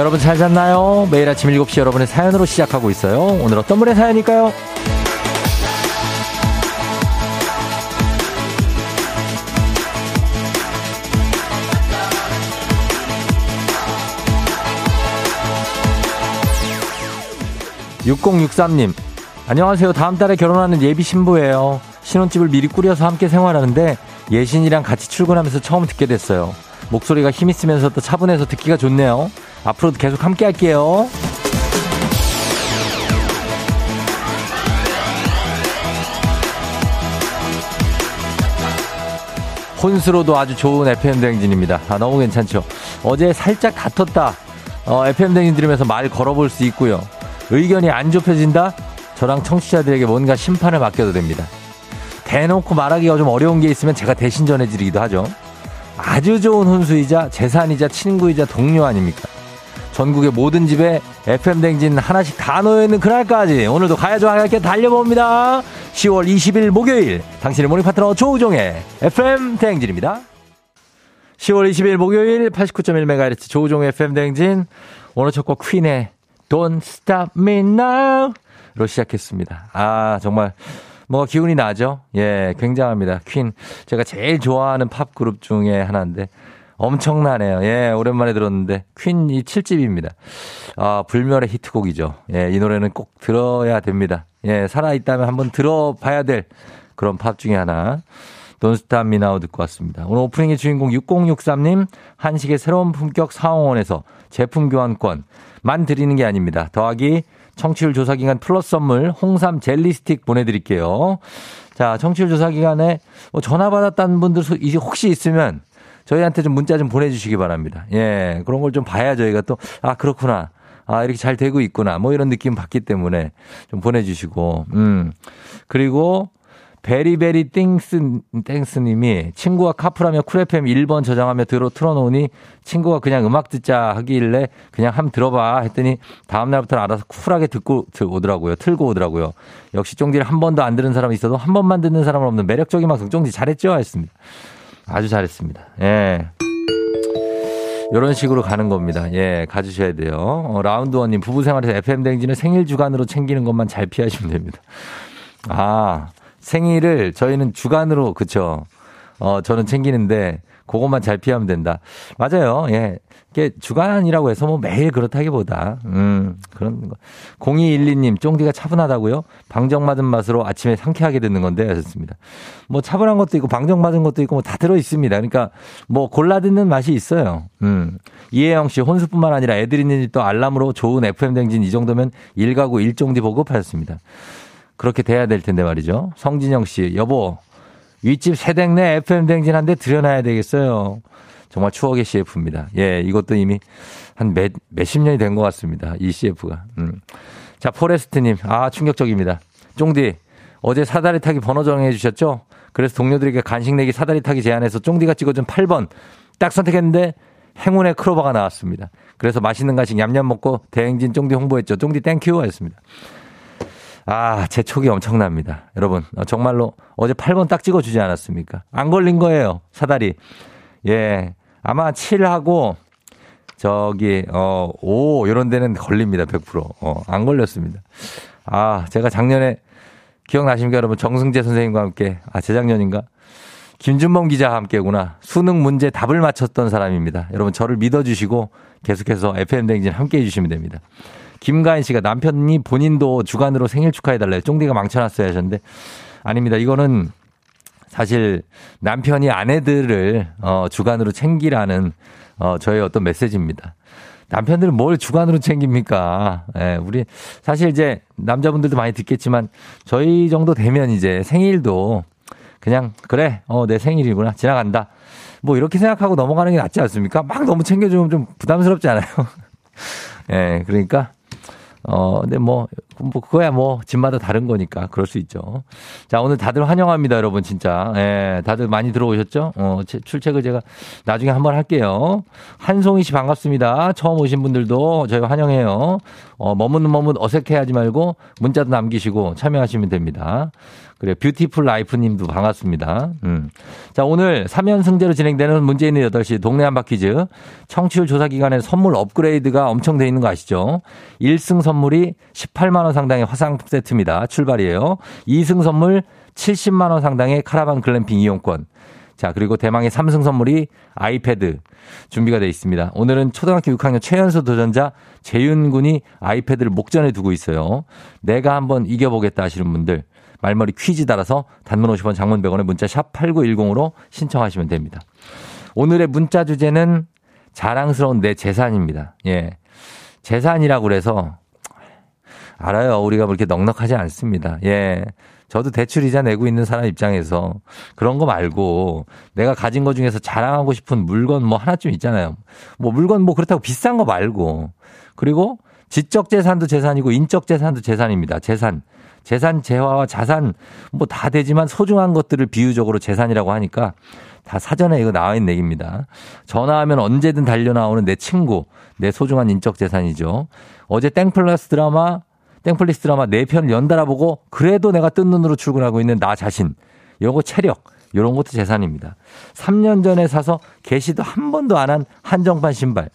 여러분 잘 잤나요? 매일 아침 7시 여러분의 사연으로 시작하고 있어요. 오늘 어떤 분의 사연일까요? 6063님, 안녕하세요. 다음 달에 결혼하는 예비 신부예요. 신혼집을 미리 꾸려서 함께 생활하는데 예신이랑 같이 출근하면서 처음 듣게 됐어요. 목소리가 힘이 쓰면서 또 차분해서 듣기가 좋네요. 앞으로도 계속 함께 할게요. 혼수로도 아주 좋은 FM댕진입니다. 아, 너무 괜찮죠? 어제 살짝 다퉜다. FM댕진 들으면서 말 걸어볼 수 있고요. 의견이 안 좁혀진다? 저랑 청취자들에게 뭔가 심판을 맡겨도 됩니다. 대놓고 말하기가 좀 어려운 게 있으면 제가 대신 전해드리기도 하죠. 아주 좋은 혼수이자 재산이자 친구이자 동료 아닙니까? 전국의 모든 집에 FM댕진 하나씩 다 놓여있는 그날까지 오늘도 가야죠 함께 달려봅니다. 10월 20일 목요일 당신의 모닝 파트너 조우종의 FM댕진입니다. 10월 20일 목요일 89.1MHz 조우종의 FM댕진 오늘 첫 곡 퀸의 Don't Stop Me Now 로 시작했습니다. 아 정말 뭔가 기운이 나죠. 예, 굉장합니다. 퀸 제가 제일 좋아하는 팝 그룹 중에 하나인데 엄청나네요. 예, 오랜만에 들었는데 퀸이 7집입니다. 아 불멸의 히트곡이죠. 예, 이 노래는 꼭 들어야 됩니다. 예, 살아있다면 한번 들어봐야 될 그런 팝 중에 하나. Don't Stop Me Now 듣고 왔습니다. 오늘 오프닝의 주인공 6063님 한식의 새로운 품격 사홍원에서 제품 교환권만 드리는 게 아닙니다. 더하기 청취율 조사기간 플러스 선물 홍삼 젤리스틱 보내드릴게요. 자, 청취율 조사기간에 전화 받았다는 분들 혹시 있으면 저희한테 좀 문자 좀 보내주시기 바랍니다. 예, 그런 걸 좀 봐야 저희가 또 아 그렇구나. 아 이렇게 잘 되고 있구나. 뭐 이런 느낌 받기 때문에 좀 보내주시고 그리고 베리베리 띵스님이 친구와 카풀하며 쿨FM 1번 저장하며 틀어놓으니 친구가 그냥 음악 듣자 하길래 그냥 한번 들어봐 했더니 다음날부터는 알아서 쿨하게 듣고 오더라고요. 틀고 오더라고요. 역시 쫑디를 한 번도 안 들은 사람이 있어도 한 번만 듣는 사람은 없는 매력적인 방송 쫑디 잘했죠? 했습니다. 아주 잘했습니다. 예. 이런 식으로 가는 겁니다. 예, 가주셔야 돼요. 라운드원님 부부생활에서 FM댕진을 생일 주간으로 챙기는 것만 잘 피하시면 됩니다. 아... 생일을 저희는 주간으로 그쵸? 저는 챙기는데 그것만 잘 피하면 된다. 맞아요. 예, 이게 주간이라고 해서 뭐 매일 그렇다기보다 그런 거. 0212님 쫑디가 차분하다고요? 방정맞은 맛으로 아침에 상쾌하게 듣는 건데 하셨습니다. 뭐 차분한 것도 있고 방정맞은 것도 있고 뭐 다 들어 있습니다. 그러니까 뭐 골라 듣는 맛이 있어요. 이혜영 씨 혼수뿐만 아니라 애들 있는 집도 알람으로 좋은 FM 댕진 이 정도면 일가구 일쫑디 보급하셨습니다. 그렇게 돼야 될 텐데 말이죠. 성진영 씨, 여보, 윗집 새댁네 FM댕진 한데 들여놔야 되겠어요. 정말 추억의 CF입니다. 예, 이것도 이미 한 몇십 년이 된 것 같습니다. 이 CF가. 자, 포레스트님, 아, 충격적입니다. 쫑디, 어제 사다리 타기 번호 정해 주셨죠? 그래서 동료들에게 간식 내기 사다리 타기 제안해서 쫑디가 찍어준 8번 딱 선택했는데 행운의 크로바가 나왔습니다. 그래서 맛있는 간식 냠냠 먹고 대행진 쫑디 홍보했죠. 쫑디 땡큐 하였습니다. 아, 제 촉이 엄청납니다. 여러분, 정말로 어제 8번 딱 찍어주지 않았습니까? 안 걸린 거예요, 사다리. 예, 아마 7하고, 5, 이런 데는 걸립니다, 100%. 안 걸렸습니다. 아, 제가 작년에, 기억나십니까, 여러분? 정승재 선생님과 함께, 아, 재작년인가? 김준범 기자와 함께구나. 수능 문제 답을 맞췄던 사람입니다. 여러분, 저를 믿어주시고, 계속해서 FM댕진 함께 해주시면 됩니다. 김가인 씨가 남편이 본인도 주간으로 생일 축하해달래요. 쫑디가 망쳐놨어요 하셨는데 아닙니다. 이거는 사실 남편이 아내들을 주간으로 챙기라는 저의 어떤 메시지입니다. 남편들은 뭘 주간으로 챙깁니까? 예, 우리 사실 이제 남자분들도 많이 듣겠지만 저희 정도 되면 이제 생일도 그냥 그래 내 생일이구나 지나간다 뭐 이렇게 생각하고 넘어가는 게 낫지 않습니까? 막 너무 챙겨주면 좀 부담스럽지 않아요? 예, 그러니까 근데 뭐, 그거야 뭐, 집마다 다른 거니까, 그럴 수 있죠. 자, 오늘 다들 환영합니다, 여러분, 진짜. 예, 다들 많이 들어오셨죠? 출첵을 제가 나중에 한번 할게요. 한송이 씨 반갑습니다. 처음 오신 분들도 저희 환영해요. 머뭇 어색해 하지 말고, 문자도 남기시고, 참여하시면 됩니다. 그래, 뷰티풀라이프 님도 반갑습니다. 자, 오늘 3연승제로 진행되는 문재인의 8시 동네 한바퀴즈. 청취율 조사 기간에 선물 업그레이드가 엄청 돼 있는 거 아시죠? 1승 선물이 18만 원 상당의 화상 세트입니다. 출발이에요. 2승 선물 70만 원 상당의 카라반 글램핑 이용권. 자, 그리고 대망의 3승 선물이 아이패드 준비가 되어 있습니다. 오늘은 초등학교 6학년 최연수 도전자 재윤 군이 아이패드를 목전에 두고 있어요. 내가 한번 이겨보겠다 하시는 분들 말머리 퀴즈 달아서 단문 50원 장문 100원에 문자 샵 8910으로 신청하시면 됩니다. 오늘의 문자 주제는 자랑스러운 내 재산입니다. 예, 재산이라고 그래서 알아요. 우리가 그렇게 넉넉하지 않습니다. 예. 저도 대출이자 내고 있는 사람 입장에서 그런 거 말고 내가 가진 거 중에서 자랑하고 싶은 물건 뭐 하나쯤 있잖아요. 뭐 물건 뭐 그렇다고 비싼 거 말고. 그리고 지적 재산도 재산이고 인적 재산도 재산입니다. 재산. 재산, 재화와 자산 뭐 다 되지만 소중한 것들을 비유적으로 재산이라고 하니까 다 사전에 이거 나와 있는 얘기입니다. 전화하면 언제든 달려나오는 내 친구, 내 소중한 인적 재산이죠. 어제 땡플러스 드라마 4편을 연달아 보고 그래도 내가 뜬 눈으로 출근하고 있는 나 자신. 요거 체력. 요런 것도 재산입니다. 3년 전에 사서 개시도 한 번도 안 한 한정판 신발.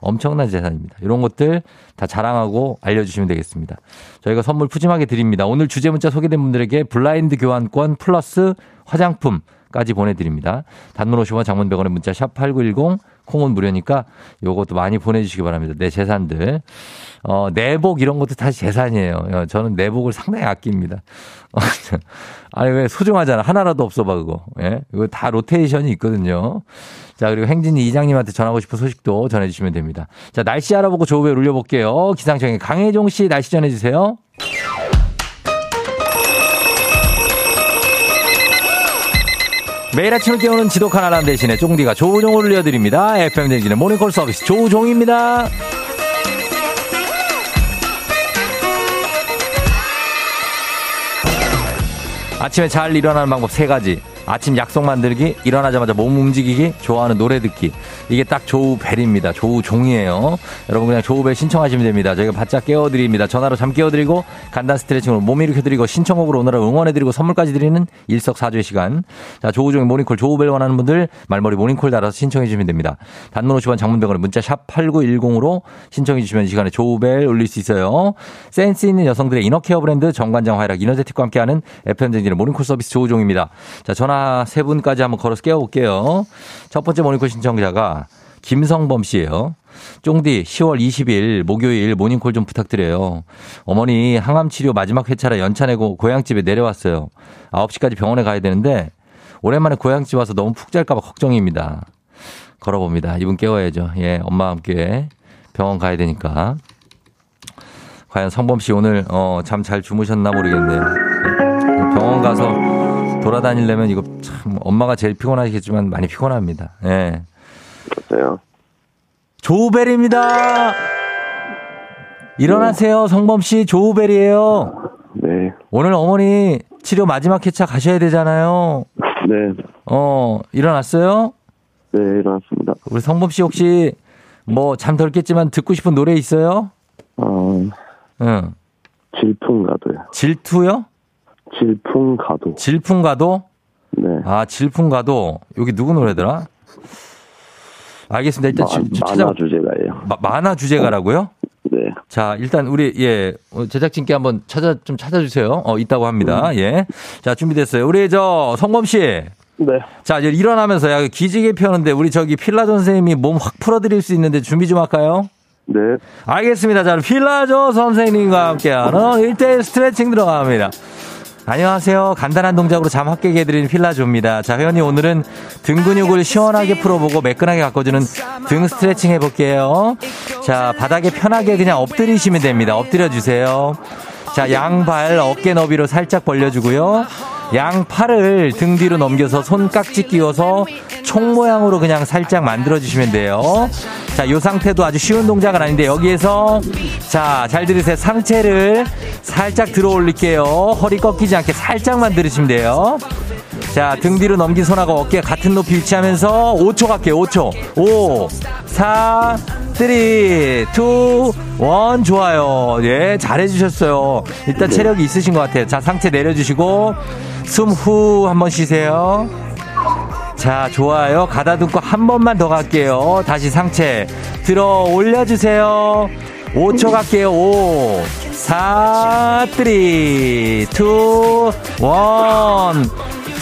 엄청난 재산입니다. 이런 것들 다 자랑하고 알려주시면 되겠습니다. 저희가 선물 푸짐하게 드립니다. 오늘 주제 문자 소개된 분들에게 블라인드 교환권 플러스 화장품까지 보내드립니다. 단문 50원 장문 100원의 문자 샵 8910 콩은 무료니까 요것도 많이 보내주시기 바랍니다. 내 재산들. 내복 이런 것도 다 재산이에요. 저는 내복을 상당히 아낍니다. 아니, 왜 소중하잖아. 하나라도 없어봐, 그거. 예? 이거 다 로테이션이 있거든요. 자, 그리고 행진이 이장님한테 전하고 싶은 소식도 전해주시면 됩니다. 자, 날씨 알아보고 조우배를 올려볼게요. 기상청에 강혜종 씨 날씨 전해주세요. 매일 아침을 깨우는 지독한 알람 대신에 쫑디가 조우종을 올려드립니다. FM댕진의 모닝콜 서비스 조우종입니다. 아침에 잘 일어나는 방법 3가지. 아침 약속 만들기, 일어나자마자 몸 움직이기, 좋아하는 노래 듣기. 이게 딱 조우벨입니다. 조우종이에요. 여러분 그냥 조우벨 신청하시면 됩니다. 저희가 바짝 깨워드립니다. 전화로 잠 깨워드리고 간단 스트레칭으로 몸 일으켜드리고 신청곡으로 오늘을 응원해드리고 선물까지 드리는 일석사조의 시간. 자, 조우종의 모닝콜 조우벨 원하는 분들 말머리 모닝콜 달아서 신청해주시면 됩니다. 단문 50원 장문병원에 문자 샵 8910으로 신청해주시면 이 시간에 조우벨 올릴 수 있어요. 센스 있는 여성들의 이너케어 브랜드 정관장 화이락 이너제틱과 함께하는 FM댕진의 모닝콜 서비스 조우종입니다. 자, 전화 세 분까지 한번 걸어서 깨워볼게요. 첫 번째 모닝콜 신청자가 김성범 씨예요. 쫑디 10월 20일 목요일 모닝콜 좀 부탁드려요. 어머니 항암치료 마지막 회차라 연차 내고 고향집에 내려왔어요. 9시까지 병원에 가야 되는데 오랜만에 고향집 와서 너무 푹 잘까 봐 걱정입니다. 걸어봅니다. 이분 깨워야죠. 예, 엄마와 함께 병원 가야 되니까. 과연 성범 씨 오늘 잠 잘 주무셨나 모르겠네요. 병원 가서 돌아다니려면 이거 참 엄마가 제일 피곤하시겠지만 많이 피곤합니다. 예. 그렇죠. 조우벨입니다. 일어나세요. 성범 씨 조우벨이에요. 네. 오늘 어머니 치료 마지막 회차 가셔야 되잖아요. 네. 일어났어요? 네, 일어났습니다. 우리 성범 씨 혹시 뭐 잠 덜 깼지만 듣고 싶은 노래 있어요? 응. 질풍가도요. 질투요? 질풍가도. 질풍가도? 네. 아, 질풍가도. 여기 누구 노래더라? 알겠습니다. 일단 만화 주제가예요. 만화 주제가라고요? 네. 자, 일단 우리, 예, 제작진께 한번 찾아주세요. 있다고 합니다. 예. 자, 준비됐어요. 우리 성범씨. 네. 자, 이제 일어나면서 야, 기지개 펴는데 우리 필라조 선생님이 몸 확 풀어드릴 수 있는데 준비 좀 할까요? 네. 알겠습니다. 자, 필라조 선생님과 함께하는 1대1 스트레칭 들어갑니다. 안녕하세요. 간단한 동작으로 잠 확 깨게 해드리는 필라조입니다. 자, 회원님 오늘은 등 근육을 시원하게 풀어보고 매끈하게 가꿔주는 등 스트레칭 해볼게요. 자, 바닥에 편하게 그냥 엎드리시면 됩니다. 엎드려주세요. 자, 양발 어깨 너비로 살짝 벌려주고요. 양 팔을 등 뒤로 넘겨서 손깍지 끼워서 총 모양으로 그냥 살짝 만들어주시면 돼요. 자, 요 상태도 아주 쉬운 동작은 아닌데 여기에서 자, 잘 들으세요. 상체를 살짝 들어 올릴게요. 허리 꺾이지 않게 살짝만 들으시면 돼요. 자, 등 뒤로 넘긴 손하고 어깨 같은 높이 위치하면서 5초 갈게요. 5초. 5, 4, 3, 2, 1. 좋아요. 예, 잘해주셨어요. 일단 체력이 있으신 것 같아요. 자, 상체 내려주시고 숨 후 한번 쉬세요. 자, 좋아요. 가다듬고 한 번만 더 갈게요. 다시 상체 들어 올려주세요. 5초 갈게요. 5, 4, 3, 2, 1.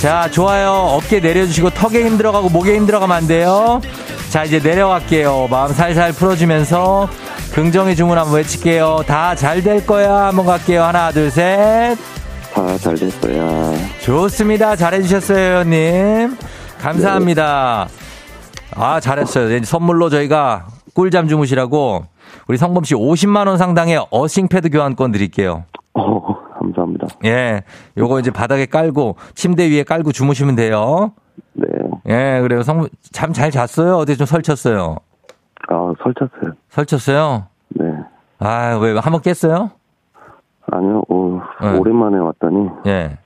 자, 좋아요. 어깨 내려주시고 턱에 힘 들어가고 목에 힘 들어가면 안 돼요. 자, 이제 내려갈게요. 마음 살살 풀어주면서 긍정의 주문 한번 외칠게요. 다 잘 될 거야. 한번 갈게요. 하나, 둘, 셋. 다 잘 될 거야. 좋습니다. 잘해주셨어요, 형님. 감사합니다. 네. 아, 잘했어요. 선물로 저희가 꿀잠 주무시라고 우리 성범 씨 50만 원 상당의 어싱 패드 교환권 드릴게요. 감사합니다. 예, 요거 이제 바닥에 깔고 침대 위에 깔고 주무시면 돼요. 네. 예, 그래요. 잠 잘 잤어요? 어디 좀 설쳤어요? 아, 설쳤어요. 설쳤어요? 네. 아, 왜 한번 깼어요? 아니요, 네. 오랜만에 왔더니. 예.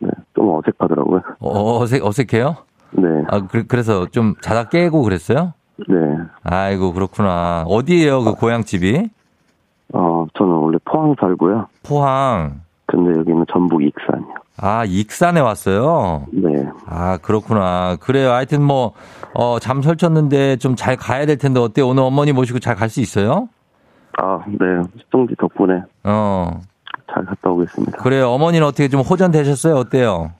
네, 좀 어색하더라고요. 어색해요? 네. 아, 그래서 좀 자다 깨고 그랬어요? 네. 아이고, 그렇구나. 어디예요, 그 고향집이? 저는 원래 포항 살고요. 포항. 근데 여기는 전북 익산이요. 아, 익산에 왔어요? 네. 아, 그렇구나. 그래요. 하여튼 뭐, 잠 설쳤는데 좀 잘 가야 될 텐데, 어때요? 오늘 어머니 모시고 잘 갈 수 있어요? 아, 네. 시청지 덕분에. 잘 갔다 오겠습니다. 그래요. 어머니는 어떻게 좀 호전되셨어요? 어때요?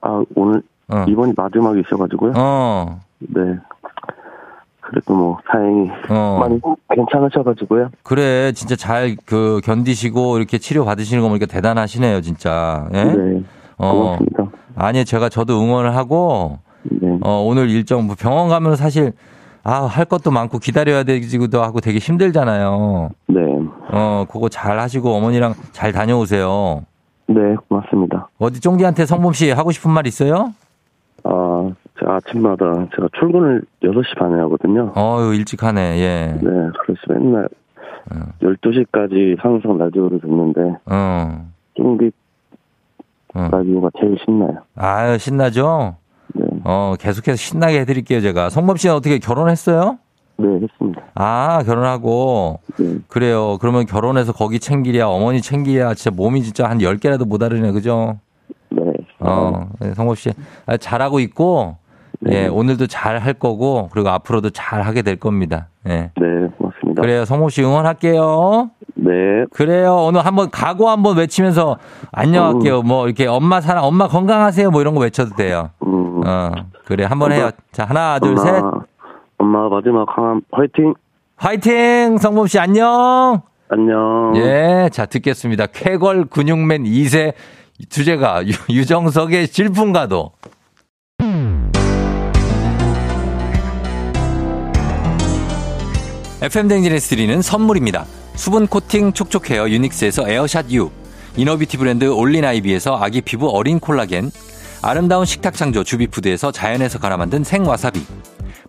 아, 오늘, 이번이 마지막이셔가지고요. 네. 그래도 뭐, 다행히, 많이 괜찮으셔가지고요. 그래, 진짜 잘, 견디시고, 이렇게 치료 받으시는 거 보니까 대단하시네요, 진짜. 예? 네. 고맙습니다. 아니, 저도 응원을 하고, 네. 오늘 일정, 뭐 병원 가면 사실, 할 것도 많고 기다려야 되기도 하고 되게 힘들잖아요. 네. 그거 잘 하시고, 어머니랑 잘 다녀오세요. 네, 고맙습니다. 어디 쫑디한테 성범씨 하고 싶은 말 있어요? 아침마다 제가 출근을 6시 반에 하거든요. 일찍 하네, 예. 네, 그래서 맨날 12시까지 항상 라디오를 듣는데, 쫑디 라디오가 제일 신나요. 아유, 신나죠? 네. 계속해서 신나게 해드릴게요, 제가. 성범 씨는 어떻게 결혼했어요? 네, 했습니다. 아, 결혼하고? 네. 그래요. 그러면 결혼해서 거기 챙기랴, 어머니 챙기랴, 진짜 몸이 진짜 한 10개라도 못 아르네, 그죠? 네. 성범 씨. 잘하고 있고, 네. 예, 오늘도 잘 할 거고, 그리고 앞으로도 잘 하게 될 겁니다. 예. 네, 고맙습니다. 그래요, 성호 씨 응원할게요. 네. 그래요, 오늘 한번 각오 한번 외치면서 안녕할게요. 뭐, 이렇게 엄마 사랑, 엄마 건강하세요. 뭐 이런 거 외쳐도 돼요. 그래, 한번 해요. 자, 하나, 둘, 셋. 엄마 마지막 화이팅! 화이팅! 성범 씨 안녕! 안녕. 예, 자, 듣겠습니다. 쾌걸 근육맨 2세 주제가 유정석의 질풍가도. FM댕진에서 드리는 선물입니다. 수분 코팅 촉촉헤어 유닉스에서 에어샷 U, 이너뷰티 브랜드 올린아이비에서 아기 피부 어린 콜라겐, 아름다운 식탁창조 주비푸드에서 자연에서 갈아 만든 생와사비,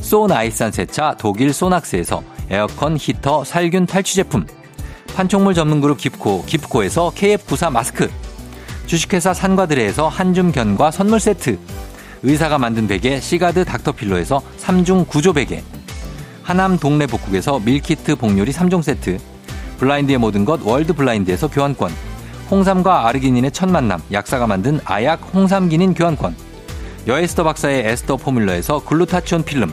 소나이산 세차 독일 소낙스에서 에어컨 히터 살균 탈취 제품, 판촉물 전문 그룹 기프코에서 KF94 마스크, 주식회사 산과드레에서 한줌 견과 선물 세트, 의사가 만든 베개 시가드 닥터필로에서 3중 구조 베개, 하남 동네 복국에서 밀키트 복요리 3종 세트, 블라인드의 모든 것 월드 블라인드에서 교환권, 홍삼과 아르기닌의 첫 만남 약사가 만든 아약 홍삼기닌 교환권, 여에스터 박사의 에스터 포뮬러에서 글루타치온 필름,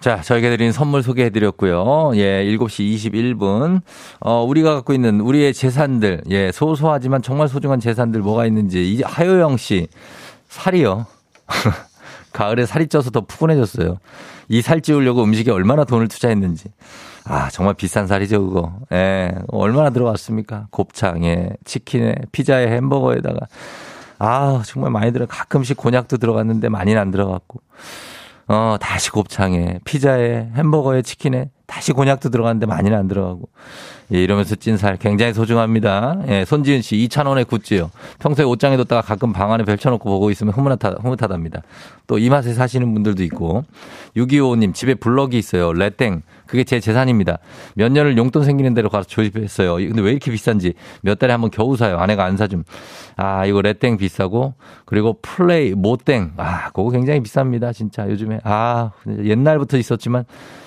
자, 저희가 드린 선물 소개해드렸고요. 예, 7시 21분. 우리가 갖고 있는 우리의 재산들, 예, 소소하지만 정말 소중한 재산들 뭐가 있는지. 이 하효영 씨, 살이요. 가을에 살이 쪄서 더 푸근해졌어요. 이 살 찌우려고 음식에 얼마나 돈을 투자했는지. 아, 정말 비싼 살이죠, 그거. 예, 얼마나 들어갔습니까? 곱창에, 치킨에, 피자에, 햄버거에다가. 아, 정말 많이 가끔씩 곤약도 들어갔는데 많이는 안 들어갔고. 다시 곱창에, 피자에, 햄버거에, 치킨에, 다시 곤약도 들어갔는데 많이는 안 들어가고. 예, 이러면서 찐 살 굉장히 소중합니다. 예, 손지은 씨, 2,000원의 굿즈요. 평소에 옷장에 뒀다가 가끔 방 안에 펼쳐놓고 보고 있으면 흐뭇하답니다. 또 이 맛에 사시는 분들도 있고. 625님, 집에 블럭이 있어요. 레땡. 그게 제 재산입니다. 몇 년을 용돈 생기는 대로 가서 조립했어요. 근데 왜 이렇게 비싼지 몇 달에 한번 겨우 사요. 아내가 안 사줌. 아, 이거 레땡 비싸고, 그리고 플레이, 모땡. 아, 그거 굉장히 비쌉니다. 진짜 요즘에. 아, 옛날부터 있었지만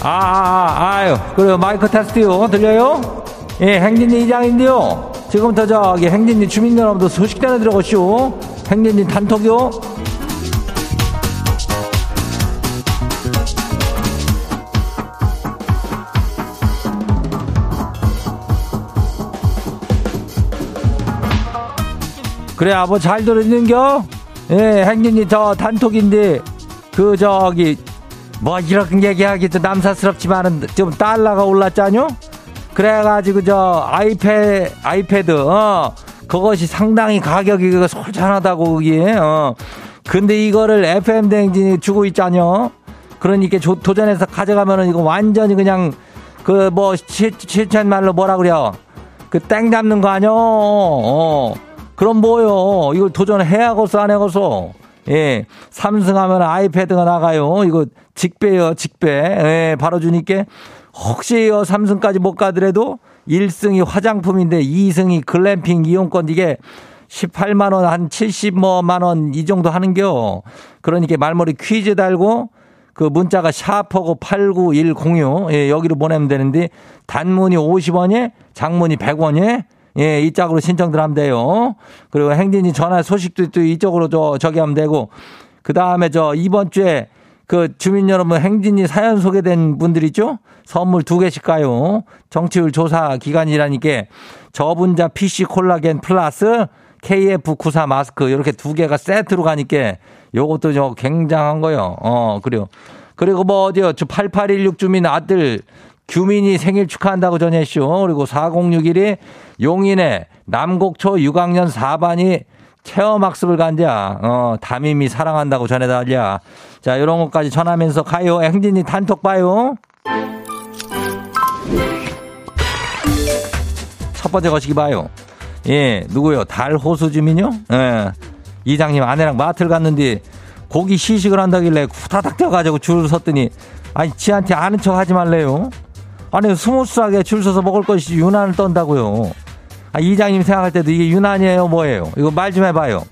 아유, 그래요. 마이크 테스트요. 들려요? 예, 행진이 이장인데요. 지금부터 저기 행진이 주민 여러분들 소식단에 들어가시오. 행진이 단톡요. 그래, 아버, 잘 들었는겨? 예, 행진이 저 단톡인데, 그, 저기, 뭐, 이렇게 얘기하기 좀 남사스럽지만은, 좀 달러가 올랐잖요? 그래가지고, 아이패드, 그것이 상당히 가격이 솔찬하다고, 그게, 근데 이거를 FM댕진이 주고 있잖요? 그러니까 도전해서 가져가면은, 이거 완전히 그냥, 그, 뭐, 실천말로 뭐라 그래요? 그, 땡 잡는 거 아뇨? 그럼 뭐요? 이걸 도전해야겠어, 안 해야겠어? 예. 3승하면 아이패드가 나가요. 이거 직배요, 직배. 예, 바로 주니까. 혹시 3승까지 못 가더라도 1승이 화장품인데 2승이 글램핑 이용권 이게 18만원, 한 70만원 이 정도 하는겨. 그러니까 말머리 퀴즈 달고 그 문자가 샤프고 89106. 예, 여기로 보내면 되는데 단문이 50원에 장문이 100원에 예, 이 짝으로 신청들 하면 돼요. 그리고 행진이 전화 소식도 또 이쪽으로 저기 하면 되고. 그 다음에 이번 주에 그 주민 여러분 행진이 사연 소개된 분들 있죠? 선물 2개씩 가요. 정치율 조사 기간이라니까 저분자 PC 콜라겐 플러스 KF94 마스크 이렇게 2개가 세트로 가니까 요것도 굉장한 거요. 그래요. 그리고 뭐 어디요? 저 8816 주민 아들 규민이 생일 축하한다고 전했쇼. 그리고 4061이 용인에 남곡초 6학년 4반이 체험학습을 간자. 담임이 사랑한다고 전해달랴. 자, 이런 것까지 전하면서 가요. 행진이 단톡 봐요. 첫 번째 거시기 봐요. 예, 누구요? 달호수 주민요? 예. 이장님 아내랑 마트를 갔는데 고기 시식을 한다길래 후다닥 뛰어가지고 줄을 섰더니 아니 지한테 아는 척 하지 말래요. 아니 스무스하게 줄 서서 먹을 것이지 유난을 떤다고요. 아, 이장님 생각할 때도 이게 유난이에요 뭐예요? 이거 말 좀 해봐요.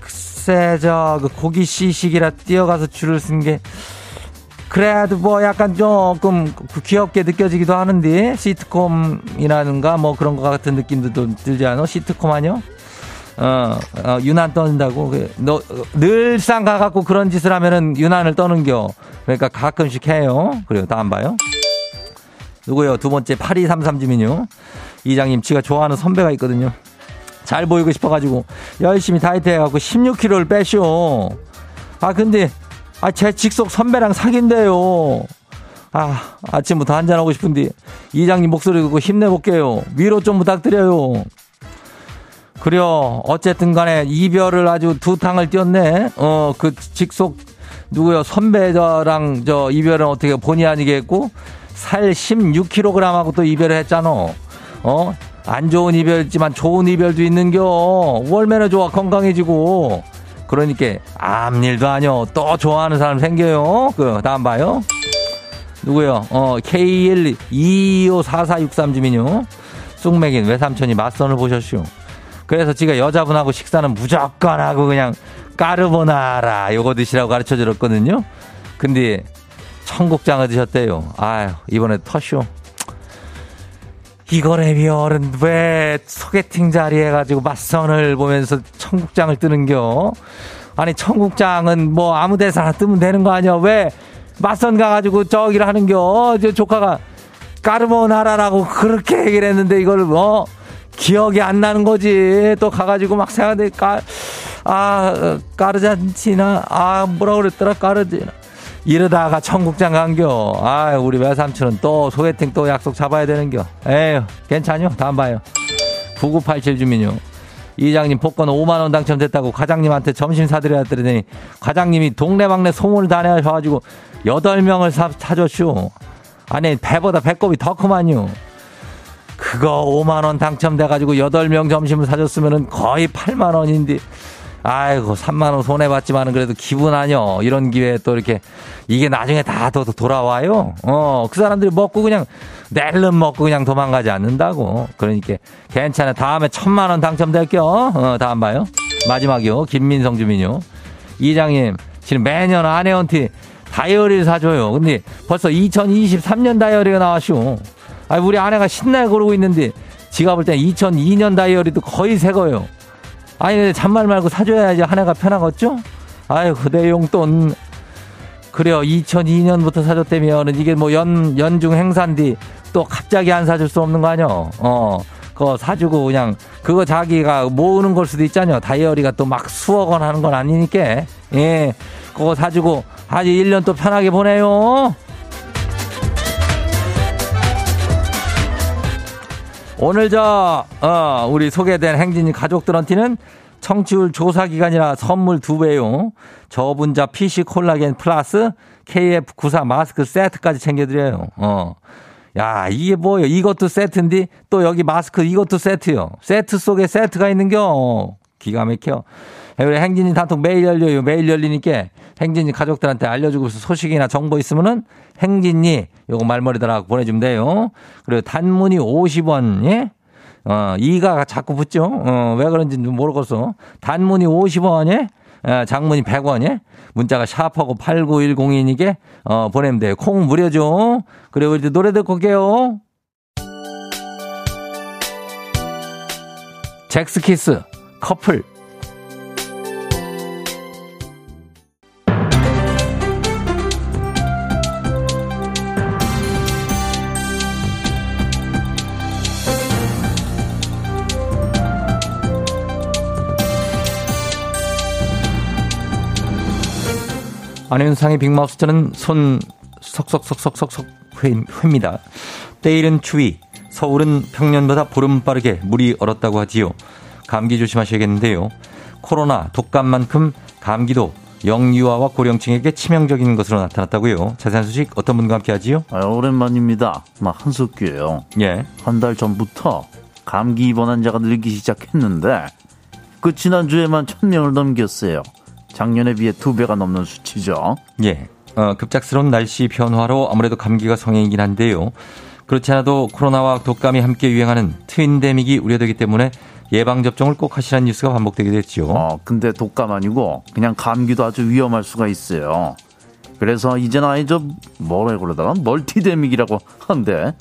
글쎄 그 고기 시식이라 뛰어가서 줄을 쓴 게 그래도 뭐 약간 조금 귀엽게 느껴지기도 하는데 시트콤이라는가 뭐 그런 것 같은 느낌도 들지 않아? 시트콤 아니요? 유난 떠는다고. 너 늘상 가갖고 그런 짓을 하면은 유난을 떠는겨. 그러니까 가끔씩 해요. 그래요. 다음 봐요. 누구요? 두 번째 8233 주민요. 이장님 지가 좋아하는 선배가 있거든요. 잘 보이고 싶어가지고 열심히 다이어트 해갖고 16kg를 빼쇼. 아 근데 제 직속 선배랑 사귄대요. 아 아침부터 한잔하고 싶은데 이장님 목소리 듣고 힘내볼게요. 위로 좀 부탁드려요. 그래요. 어쨌든 간에 이별을 아주 두 탕을 뛰었네. 그 직속 누구요? 선배랑 저 이별은 어떻게 본의 아니게 했고 살 16kg하고 또 이별을 했잖아. 안 좋은 이별이지만 좋은 이별도 있는겨. 월매나 좋아 건강해지고. 그러니까 아무 일도 아니요. 또 좋아하는 사람 생겨요. 그 다음 봐요. 누구요? K1225443 주민요. 쑥맥인 외삼촌이 맞선을 보셨슈. 그래서 지가 여자분하고 식사는 무조건 하고 그냥 까르보나라 요거 드시라고 가르쳐드렸거든요. 근데 청국장을 드셨대요. 아유 이번에 터쇼. 이거래미얼은 왜 소개팅 자리에 가지고 맞선을 보면서 청국장을 뜨는겨. 아니 청국장은 뭐 아무 데서나 뜨면 되는 거 아니야. 왜 맞선 가가지고 저기를 하는겨. 저 조카가 까르보나라라고 그렇게 얘기를 했는데 이걸 뭐 기억이 안 나는 거지. 또 가가지고 막 생각해. 까르잔티나. 뭐라 그랬더라. 까르지나. 이러다가 청국장 간겨. 우리 외삼촌은 또 소개팅 또 약속 잡아야 되는겨. 에휴, 괜찮요? 다음 봐요. 9987 주민요. 이장님 복권 5만원 당첨됐다고 과장님한테 점심 사드려야 했더니 과장님이 동네방네 소문을 다 내셔가지고 8명을 사줬슈. 아니, 배보다 배꼽이 더 크만요. 그거 5만원 당첨돼가지고 8명 점심을 사줬으면은 거의 8만원인데, 아이고, 3만원 손해봤지만은 그래도 기분 아뇨. 이런 기회에 또 이렇게, 이게 나중에 다 돌아와요. 그 사람들이 먹고 그냥, 낼름 먹고 그냥 도망가지 않는다고. 그러니까, 괜찮아. 다음에 1000만원 당첨될게요. 다음 봐요. 마지막이요. 김민성 주민요. 이장님, 지금 매년 아내한테 다이어리를 사줘요. 근데 벌써 2023년 다이어리가 나왔슈. 우리 아내가 신나게 고르고 있는데 지가 볼 땐 2002년 다이어리도 거의 새 거예요. 근데 잔말 말고 사줘야지 아내가 편하겠죠? 내 용돈. 그래요. 2002년부터 사줬다면은 이게 뭐 연중 행사인데 또 갑자기 안 사줄 수 없는 거 아뇨? 그거 사주고 그냥 그거 자기가 모으는 걸 수도 있잖아요. 다이어리가 또 막 수억 원 하는 건 아니니까. 예. 그거 사주고 아주 1년 또 편하게 보내요. 오늘 우리 소개된 행진이 가족들한테는 청취율 조사 기간이라 선물 2배용 저분자 PC 콜라겐 플러스 KF94 마스크 세트까지 챙겨드려요. 야, 이게 뭐예요? 이것도 세트인데 또 여기 마스크 이것도 세트요. 세트 속에 세트가 있는겨. 기가 막혀. 우리 행진이 단톡 매일 열려요. 매일 열리니까 행진이 가족들한테 알려주고 소식이나 정보 있으면은 행진이 요거 말머리 달아서 보내주면 돼요. 그리고 단문이 50원, 예? 이가 자꾸 붙죠? 왜 그런지 모르겠어. 단문이 50원에, 예? 장문이 100원에, 예? 문자가 샤프하고 89102이니까, 보내면 돼요. 콩 무료죠? 그리고 이제 노래 듣고 올게요. 잭스키스, 커플. 안현상의 빅마우스트는 손 석석석석석 회입니다. 때일은 추위, 서울은 평년보다 보름 빠르게 물이 얼었다고 하지요. 감기 조심하셔야겠는데요. 코로나, 독감만큼 감기도 영유아와 고령층에게 치명적인 것으로 나타났다고요. 자세한 소식 어떤 분과 함께하지요? 오랜만입니다. 나 한석규예요. 예. 한 달 전부터 감기 입원 환자가 늘기 시작했는데 그 지난주에만 1,000명을 넘겼어요. 작년에 비해 2배가 넘는 수치죠. 예. 급작스러운 날씨 변화로 아무래도 감기가 성행이긴 한데요. 그렇지 않아도 코로나와 독감이 함께 유행하는 트윈데믹이 우려되기 때문에 예방접종을 꼭 하시라는 뉴스가 반복되기도 했죠. 근데 독감 아니고 그냥 감기도 아주 위험할 수가 있어요. 그래서 이제는 아예 멀티데믹이라고 한데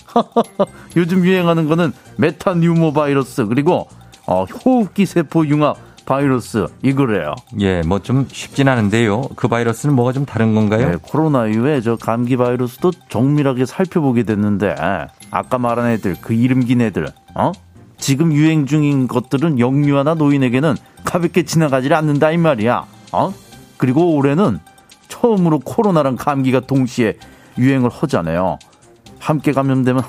요즘 유행하는 거는 메타뉴모 바이러스 그리고 호흡기 세포 융합 바이러스 이거래요. 예, 뭐 좀 쉽진 않은데요. 그 바이러스는 뭐가 좀 다른 건가요? 네, 코로나 이후에 저 감기 바이러스도 정밀하게 살펴보게 됐는데 아까 말한 애들 그 이름 긴 애들 지금 유행 중인 것들은 영유아나 노인에게는 가볍게 지나가지 않는다 이 말이야. 그리고 올해는 처음으로 코로나랑 감기가 동시에 유행을 하잖아요. 함께 감염되면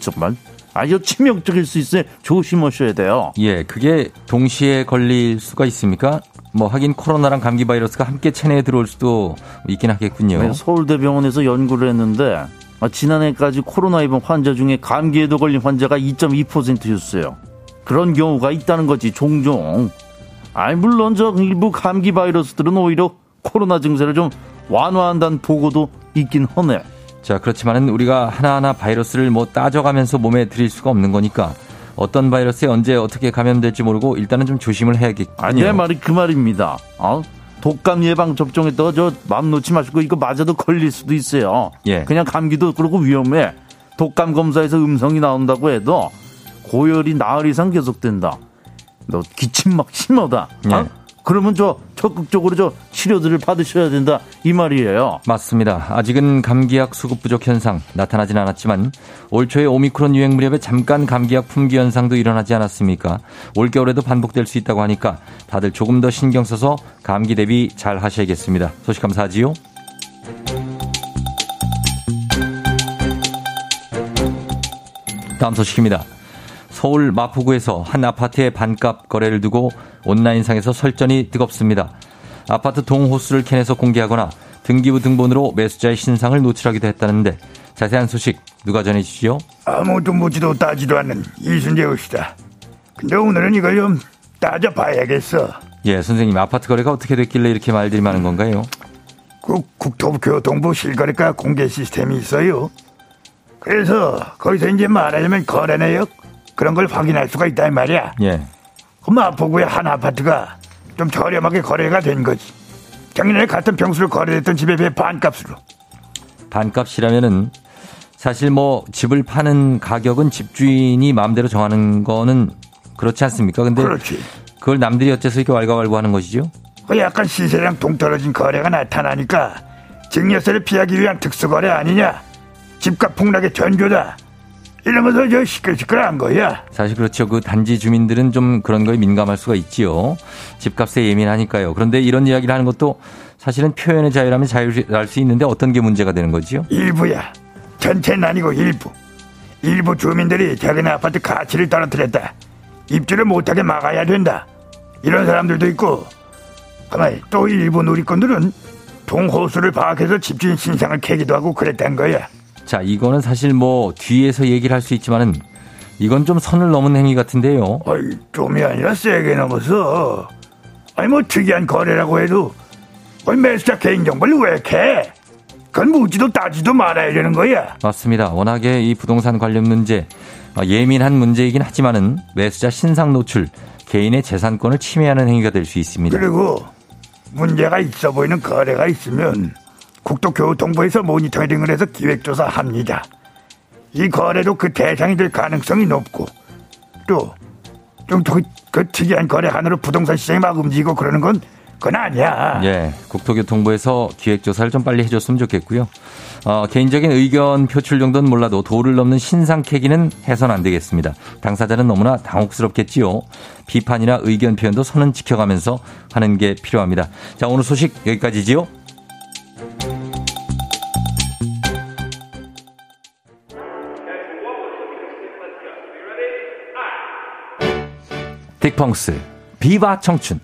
정말 아주 치명적일 수 있어요. 조심하셔야 돼요. 예, 그게 동시에 걸릴 수가 있습니까? 뭐 하긴 코로나랑 감기 바이러스가 함께 체내에 들어올 수도 있긴 하겠군요. 네, 서울대병원에서 연구를 했는데 지난해까지 코로나 입원 환자 중에 감기에도 걸린 환자가 2.2%였어요. 그런 경우가 있다는 거지 종종. 물론 저 일부 감기 바이러스들은 오히려 코로나 증세를 좀 완화한다는 보고도 있긴 하네. 자, 그렇지만은 우리가 하나하나 바이러스를 뭐 따져가면서 몸에 들일 수가 없는 거니까 어떤 바이러스에 언제 어떻게 감염될지 모르고 일단은 좀 조심을 해야겠군요. 내 말이 그 말입니다. 독감 예방 접종했다가 저 마음 놓지 마시고 이거 맞아도 걸릴 수도 있어요. 예. 그냥 감기도 그렇고 위험해. 독감 검사에서 음성이 나온다고 해도 고열이 나흘 이상 계속된다. 너 기침 막 심하다. 예. 그러면 적극적으로 치료들을 받으셔야 된다 이 말이에요. 맞습니다. 아직은 감기약 수급 부족 현상 나타나진 않았지만 올 초에 오미크론 유행 무렵에 잠깐 감기약 품귀 현상도 일어나지 않았습니까? 올겨울에도 반복될 수 있다고 하니까 다들 조금 더 신경 써서 감기 대비 잘 하셔야겠습니다. 소식 감사하지요. 다음 소식입니다. 서울 마포구에서 한 아파트의 반값 거래를 두고 온라인상에서 설전이 뜨겁습니다. 아파트 동호수를 캔해서 공개하거나 등기부 등본으로 매수자의 신상을 노출하기도 했다는데 자세한 소식 누가 전해주시죠? 아무도 묻지도 따지도 않는 이순재 의시다. 근데 오늘은 이걸 좀 따져봐야겠어. 예, 선생님, 아파트 거래가 어떻게 됐길래 이렇게 말들이 많은 건가요? 국토교통부 실거래가 공개 시스템이 있어요. 그래서 거기서 이제 말하자면 거래 내역 그런 걸 확인할 수가 있다 이 말이야. 예. 마포구의 한 아파트가 좀 저렴하게 거래가 된 거지. 작년에 같은 평수로 거래됐던 집에 비해 반값으로. 반값이라면은 사실 뭐 집을 파는 가격은 집주인이 마음대로 정하는 거는 그렇지 않습니까? 근데 그렇지. 그걸 남들이 어째서 이렇게 왈가왈부하는 것이죠? 약간 시세랑 동떨어진 거래가 나타나니까 증여세를 피하기 위한 특수거래 아니냐? 집값 폭락의 전조다. 이러면서 저 시끌시끌한 거야. 사실 그렇죠. 그 단지 주민들은 좀 그런 거에 민감할 수가 있지요. 집값에 예민하니까요. 그런데 이런 이야기를 하는 것도 사실은 표현의 자유라면 자유랄 수 있는데 어떤 게 문제가 되는 거지요? 일부야. 전체는 아니고 일부. 일부 주민들이 자기네 아파트 가치를 떨어뜨렸다. 입주를 못하게 막아야 된다. 이런 사람들도 있고. 하나 또 일부 누리꾼들은 동호수를 파악해서 집주인 신상을 캐기도 하고 그랬단 거야. 자, 이거는 사실 뭐 뒤에서 얘기를 할 수 있지만은 이건 좀 선을 넘은 행위 같은데요. 좀이 아니라 세게 넘어서. 뭐 특이한 거래라고 해도 매수자 개인정보를 왜 캐? 그건 묻지도 따지도 말아야 되는 거야. 맞습니다. 워낙에 이 부동산 관련 문제 예민한 문제이긴 하지만은 매수자 신상 노출, 개인의 재산권을 침해하는 행위가 될 수 있습니다. 그리고 문제가 있어 보이는 거래가 있으면 국토교통부에서 모니터링을 해서 기획조사합니다. 이 거래도 그 대상이 될 가능성이 높고 또 좀 그 특이한 거래 하나로 부동산 시장이 막 움직이고 그러는 건 그건 아니야. 예, 국토교통부에서 기획조사를 좀 빨리 해줬으면 좋겠고요. 개인적인 의견 표출 정도는 몰라도 도를 넘는 신상 캐기는 해서는 안 되겠습니다. 당사자는 너무나 당혹스럽겠지요. 비판이나 의견 표현도 선은 지켜가면서 하는 게 필요합니다. 자, 오늘 소식 여기까지지요. 딕펑스 비바 청춘.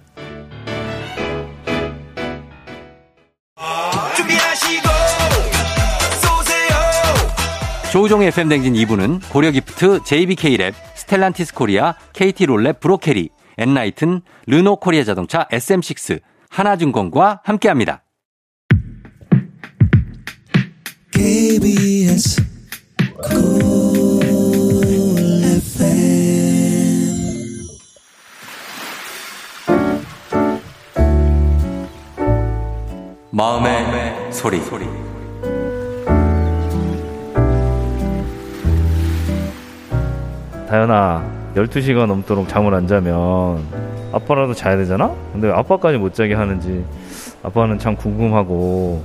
조우종의 FM댕진 2부는 고려기프트, JBK랩, 스텔란티스코리아, KT롤랩, 브로케리, 엔라이튼, 르노코리아자동차, SM6, 하나증권과 함께합니다. KBS 마음의 소리. 다현아, 12시가 넘도록 잠을 안 자면 아빠라도 자야 되잖아? 근데 왜 아빠까지 못 자게 하는지 아빠는 참 궁금하고,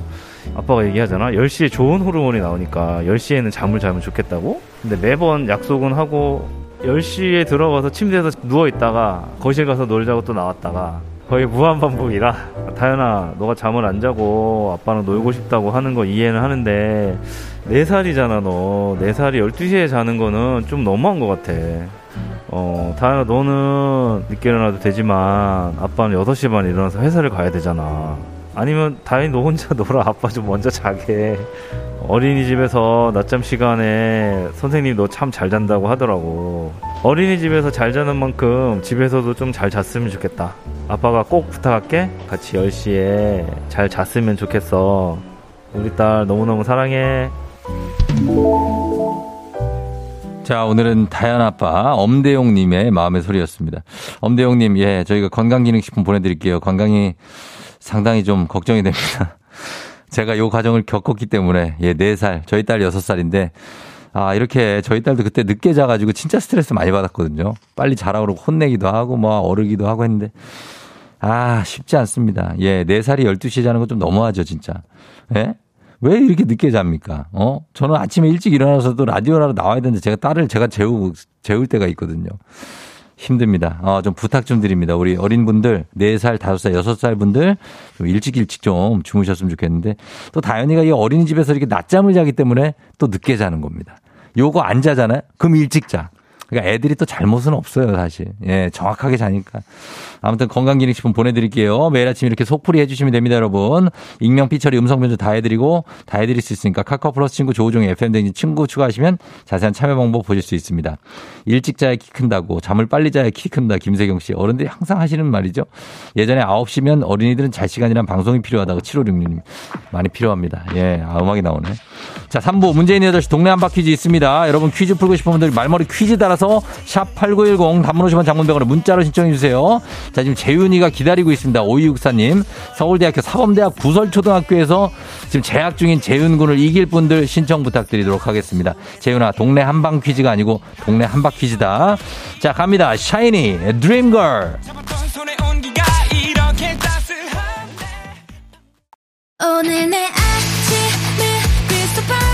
아빠가 얘기하잖아? 10시에 좋은 호르몬이 나오니까 10시에는 잠을 자면 좋겠다고? 근데 매번 약속은 하고 10시에 들어가서 침대에서 누워있다가 거실 가서 놀자고 또 나왔다가 거의 무한반복이라. 다현아, 너가 잠을 안 자고 아빠랑 놀고 싶다고 하는 거 이해는 하는데 4살이잖아 너. 4살이 12시에 자는 거는 좀 너무한 것 같아. 다현아, 너는 늦게 일어나도 되지만 아빠는 6시 반에 일어나서 회사를 가야 되잖아. 아니면 다현이 너 혼자 놀아. 아빠 좀 먼저 자게. 어린이집에서 낮잠 시간에 선생님 너 참 잘 잔다고 하더라고. 어린이집에서 잘 자는 만큼 집에서도 좀 잘 잤으면 좋겠다. 아빠가 꼭 부탁할게. 같이 10시에 잘 잤으면 좋겠어. 우리 딸 너무너무 사랑해. 자, 오늘은 다현 아빠 엄대용 님의 마음의 소리였습니다. 엄대용 님, 예, 저희가 건강기능식품 보내드릴게요. 건강이 상당히 좀 걱정이 됩니다. 제가 요 과정을 겪었기 때문에, 예, 4살, 저희 딸 6살인데, 아, 이렇게 저희 딸도 그때 늦게 자가지고 진짜 스트레스 많이 받았거든요. 빨리 자라고 그러고 혼내기도 하고, 뭐, 어르기도 하고 했는데, 아, 쉽지 않습니다. 예, 4살이 12시에 자는 거 좀 너무하죠, 진짜. 예? 왜 이렇게 늦게 잡니까? 저는 아침에 일찍 일어나서도 라디오라도 나와야 되는데 제가 딸을 제가 재울 때가 있거든요. 힘듭니다. 좀 부탁 좀 드립니다. 우리 어린 분들, 4살, 5살, 6살 분들, 좀 일찍 좀 주무셨으면 좋겠는데, 또 다현이가 이 어린이집에서 이렇게 낮잠을 자기 때문에 또 늦게 자는 겁니다. 요거 안 자잖아요? 그럼 일찍 자. 그러니까 애들이 또 잘못은 없어요, 사실. 예, 정확하게 자니까. 아무튼 건강기능식품 보내드릴게요. 매일 아침 이렇게 속풀이 해주시면 됩니다, 여러분. 익명, 피처리, 음성변조 다 해드리고, 다 해드릴 수 있으니까 카카오 플러스 친구 조우종의 FM댕진 친구 추가하시면 자세한 참여 방법 보실 수 있습니다. 일찍 자야 키 큰다고, 잠을 빨리 자야 키 큰다, 김세경 씨. 어른들이 항상 하시는 말이죠. 예전에 9시면 어린이들은 잘 시간이란 방송이 필요하다고 7566님. 많이 필요합니다. 예, 음악이 나오네. 자, 3부 문재인 8시 동네 한바 퀴즈 있습니다. 여러분 퀴즈 풀고 싶은 분들 말머리 퀴즈 따라서 샵 8910 단문 50원 장문병원으로 문자로 신청해 주세요. 자, 지금 재윤이가 기다리고 있습니다. 5264님. 서울대학교 사범대학 부설초등학교에서 지금 재학 중인 재윤군을 이길 분들 신청 부탁드리도록 하겠습니다. 재윤아, 동네 한방 퀴즈가 아니고 동네 한바 퀴즈다. 자, 갑니다. 샤이니 드림걸. 오늘 내 아침을 크리스토퍼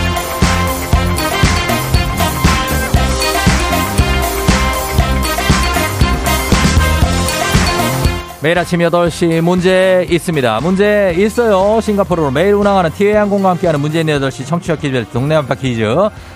매일 아침 8시 문제 있습니다. 문제 있어요. 싱가포르로 매일 운항하는 티웨이항공과 함께하는 문제인 8시 청취자 퀴즈 동네 한바 퀴즈.